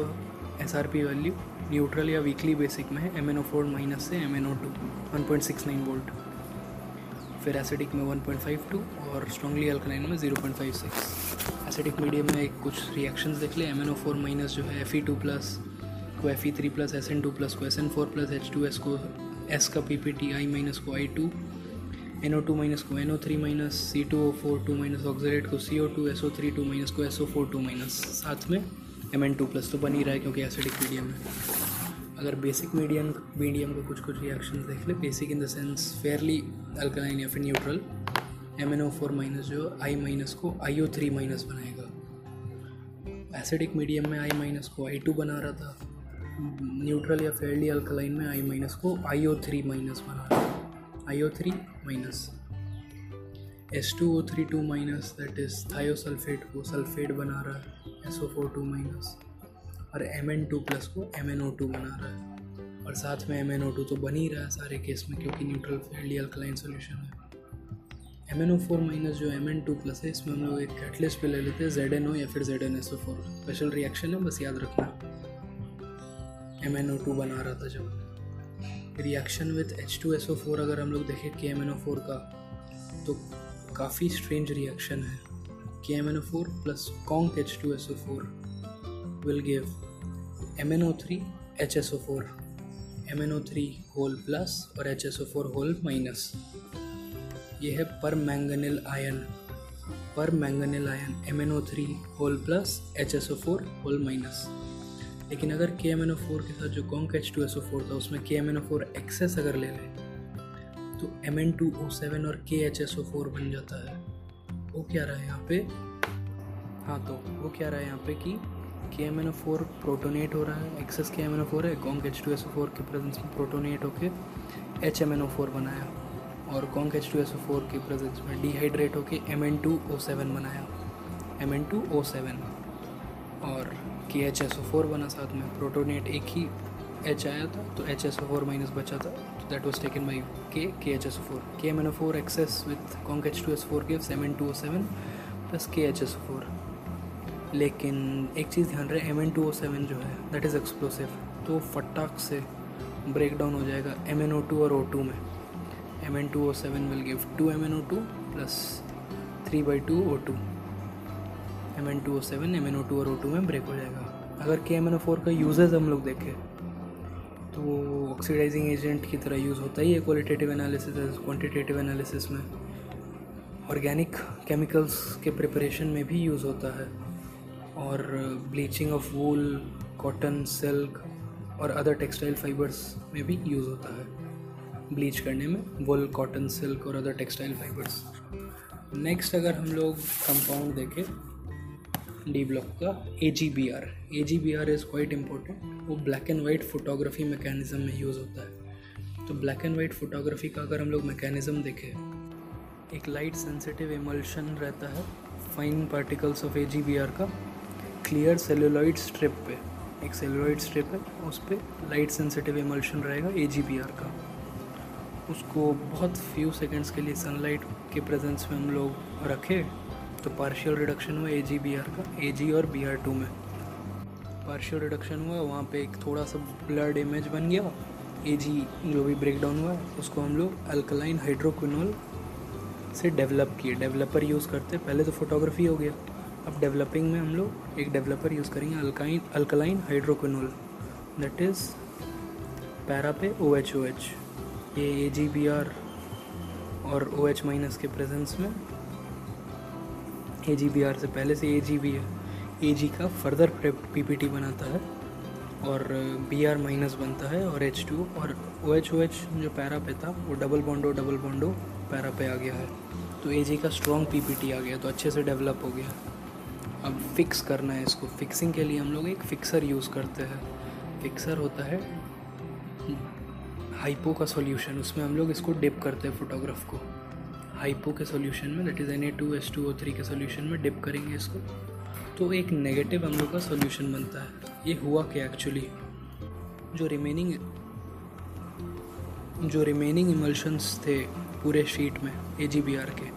SRP वैल्यू न्यूट्रल या वीकली बेसिक में है MnO4- से MnO2 1.69 वोल्ट, फिर एसिडिक में 1.52 और स्ट्रांगली अल्कलाइन में 0.56। एसिडिक मीडियम में एक कुछ रिएक्शंस देख ले, MnO4- जो है Fe2+ को Fe3+, SN2+ को SN4+, H2S को S का PPT, I- को I2, NO2 माइनस को NO3 minus, C2O4 2 minus oxidate को CO2, SO3 2 माइनस को SO4 2 माइनस, साथ में Mn2 प्लस तो बन ही रहा है क्योंकि एसिडिक मीडियम है। अगर बेसिक मीडियम को कुछ कुछ रिएक्शन देख ले, basic in the sense fairly alkaline या फिर न्यूट्रल, MnO4 माइनस जो I माइनस को IO3 माइनस बनाएगा। एसिडिक मीडियम में I माइनस को I2 बना रहा था, न्यूट्रल या फेयरली अल्कलाइन में I माइनस को IO3 माइनस बना रहा था, IO3 minus. H2O32 minus that is thiosulphate को सल्फेट बना रहा है SO42 माइनस, और Mn2 प्लस को MnO2 बना रहा है, और साथ में MnO2 तो बन ही रहा है सारे केस में क्योंकि न्यूट्रल फेयरली अल्कलाइन सोल्यूशन है। MnO4 माइनस जो Mn2 प्लस है, इसमें हम लोग एक कैटलिस्ट पे ले लेते हैं ZnO या फिर ZnSO4, स्पेशल रिएक्शन है बस याद रखना। MnO2 बना रहा था जब रिएक्शन विद H2SO4, अगर हम लोग देखें KMnO4 का, तो काफ़ी स्ट्रेंज रिएक्शन है। KMnO4 plus conc H2SO4 will give MnO3 HSO4, MnO3 whole plus और HSO4 होल माइनस। ये है पर मैंगनील ion MnO3 whole plus HSO4 whole minus. लेकिन अगर KMnO4 के साथ जो कॉन्क H2SO4 था उसमें KMnO4 एक्सेस अगर ले लें तो Mn2O7 और KHSO4 बन जाता है। वो क्या रहा है यहाँ पे कि KMnO4 प्रोटोनेट हो रहा है, एक्सेस KMnO4 है, कॉन्क H2SO4 के प्रेजेंस में प्रोटोनेट होके HMnO4 बनाया, और कॉन्क H2SO4 के प्रेजेंस में डिहाइड्रेट होके Mn2O7 बनाया, Mn2O7 और KHSO4 बना, साथ में प्रोटोनेट एक ही H आया था तो HSO4 माइनस बचा था, तो that was taken by KHSO4। KMnO4 excess with conc H2SO4 gives Mn2O7 plus KHSO4। लेकिन एक चीज़ ध्यान रहे, Mn2O7 जो है दैट इज़ एक्सप्लोसिव, तो फटाक से ब्रेक डाउन हो जाएगा MnO2 और O2 में। Mn2O7 will give 2 MnO2 plus 3/2 O2। Mn2O7 MnO2 और O2 में ब्रेक हो जाएगा। अगर KMnO4 का यूजेस हम लोग देखें तो वो ऑक्सीडाइजिंग एजेंट की तरह यूज़ होता ही है क्वालिटेटिव एनालिसिस क्वांटिटेटिव एनालिसिस में, ऑर्गेनिक केमिकल्स के प्रिपरेशन में भी यूज़ होता है, और bleaching of wool, cotton, silk और अदर टेक्सटाइल फाइबर्स में भी यूज़ होता है, ब्लीच करने में वूल, कॉटन, सिल्क और अदर टेक्सटाइल फाइबर्स। नेक्स्ट अगर हम लोग कंपाउंड देखें डी ब्लॉक का, AGBR इज़ क्वाइट इम्पोर्टेंट। वो black and white photography mechanism में यूज़ होता है। तो ब्लैक एंड वाइट फोटोग्राफी का अगर हम लोग मैकेनिज़्म देखें, एक लाइट सेंसिटिव इमल्शन रहता है फाइन पार्टिकल्स ऑफ AGBR का क्लियर सेलुलॉइड स्ट्रिप पे, एक सेलुलॉइड स्ट्रिप है उस पर लाइट सेंसिटिव इमल्शन रहेगा AGBR का। उसको बहुत फ्यू सेकेंड्स के लिए सनलाइट के प्रेजेंस में हम लोग रखे तो पार्शियल रिडक्शन हुआ AGBR का, AG और BR2 में पार्शियल रिडक्शन हुआ, वहाँ पे एक थोड़ा सा ब्लड इमेज बन गया, AG जो भी ब्रेकडाउन हुआ उसको हम लोग अल्कलाइन हाइड्रोक्विनोल से डेवलप किए, डेवलपर यूज़ करते। पहले तो फोटोग्राफी हो गया, अब डेवलपिंग में हम लोग एक डेवलपर यूज़ करेंगे alkaline hydroquinol, that is para पे OH। ये AGBR और OH माइनस के प्रेजेंस में, AGBR से पहले से AGB है, AG का फर्दर PPT बनाता है और BR माइनस बनता है और H2, और OH जो पैरा पे था वो डबल बॉन्डो पैरा पे आ गया है, तो AG का स्ट्रॉन्ग PPT आ गया, तो अच्छे से डेवलप हो गया। अब फिक्स करना है इसको, फिक्सिंग के लिए हम लोग एक फिक्सर यूज़ करते हैं। फिक्सर होता है हाइपो का सॉल्यूशन, उसमें हम लोग इसको डिप करते हैं फोटोग्राफ को, हाइपो के सॉल्यूशन में दैट इज़ Na2H2O3 के सॉल्यूशन में डिप करेंगे इसको, तो एक नेगेटिव हम लोग का सॉल्यूशन बनता है। ये हुआ क्या एक्चुअली, जो रिमेनिंग इमल्शंस थे पूरे शीट में AGBR के,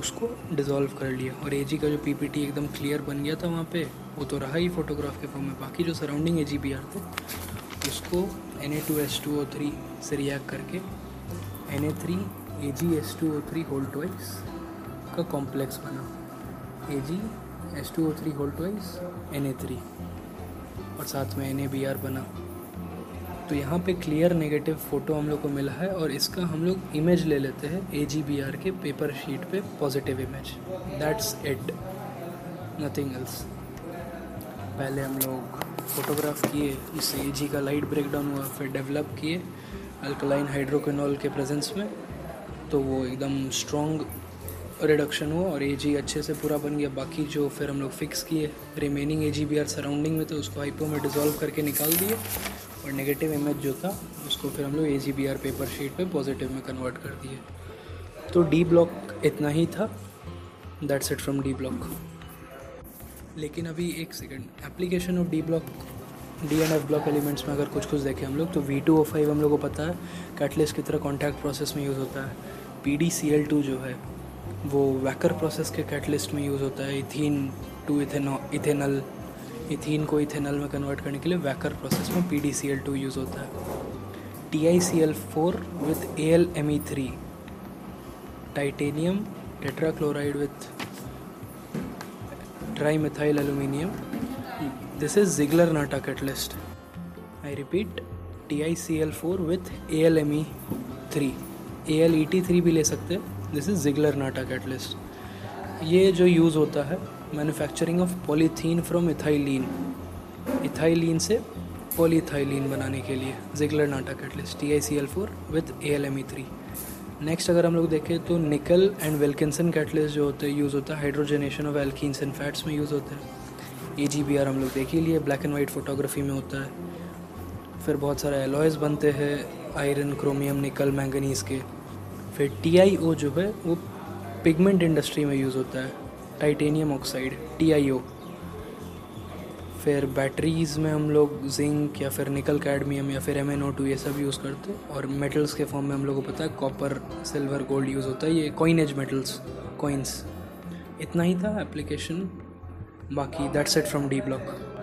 उसको डिज़ोल्व कर लिया, और AG का जो PPT एकदम क्लियर बन गया था वहाँ पे, वो तो रहा ही फोटोग्राफ के फॉर्म में, बाकी जो सराउंडिंग AGBR थे उसको Na2H2O3 से रिएक्ट करके Na3 AgH2O3 होल ट्वाइस का कॉम्प्लेक्स बना, AgH2O3 होल ट्वाइस Na3 और साथ में NaBr बना। तो यहाँ पे क्लियर नेगेटिव फ़ोटो हम लोग को मिला है और इसका हम लोग इमेज ले लेते हैं AGBR के पेपर शीट पे positive image, that's it, nothing else. पहले हम लोग फोटोग्राफ किए, इससे AG का लाइट ब्रेकडाउन हुआ, फिर डेवलप किए अल्कलाइन हाइड्रोक्विनॉल के प्रेजेंस में, तो वो एकदम स्ट्रॉन्ग रिडक्शन हुआ और AG अच्छे से पूरा बन गया। बाकी जो फिर हम लोग फिक्स किए रिमेनिंग AGBR सराउंडिंग में, तो उसको हाइपो में डिज़ोल्व करके निकाल दिए और नेगेटिव इमेज जो था उसको फिर हम लोग AGBR पेपर शीट पे पॉजिटिव में कन्वर्ट कर दिए। तो D ब्लॉक इतना ही था, that's it from D block. लेकिन अभी एक second, application of D block, D&F block elements में अगर कुछ कुछ देखें हम लोग, तो V2O5 हम लोग को पता है कैटलिस्ट की तरह कॉन्टैक्ट प्रोसेस में यूज़ होता है। PDCl2 जो है वो वैकर प्रोसेस के कैटलिस्ट में यूज़ होता है, इथीन टू इथेनॉल, इथीन को इथेनॉल में कन्वर्ट करने के लिए वैकर प्रोसेस में PDCl2 यूज़ होता है। TiCl4 with AlMe3, titanium tetrachloride with trimethyl aluminium, this is Ziegler Natta catalyst. I repeat, TiCl4 with AlMe3, AlEt3 भी ले सकते हैं, this is Ziegler Natta catalyst. ये जो यूज़ होता है manufacturing of polythene from ethylene, ethylene से पॉलीथाइलिन बनाने के लिए Ziegler Natta catalyst, TiCl4 with AlMe3। Next अगर हम लोग देखें तो निकल एंड विल्किंसन कैटलिस्ट जो होते हैं यूज़ होता है hydrogenation of alkenes and fats में यूज़ होते हैं। AGBR हम लोग देख ही लिए, ब्लैक एंड वाइट फोटोग्राफी में होता है। फिर बहुत सारे एलॉयज़ बनते हैं आयरन, क्रोमियम, निकल, मैंगनीज़ के। फिर TiO जो है वो पिगमेंट इंडस्ट्री में यूज़ होता है, टाइटेनियम ऑक्साइड TiO। फिर बैटरीज़ में हम लोग जिंक या फिर निकल कैडमियम या फिर MnO2 ये सब यूज़ करते हैं। और मेटल्स के फॉर्म में हम लोगों को पता है कॉपर, सिल्वर, गोल्ड यूज़ होता है, ये कॉइनेज मेटल्स, कॉइन्स। इतना ही था एप्लीकेशन, बाकी that's it from D block.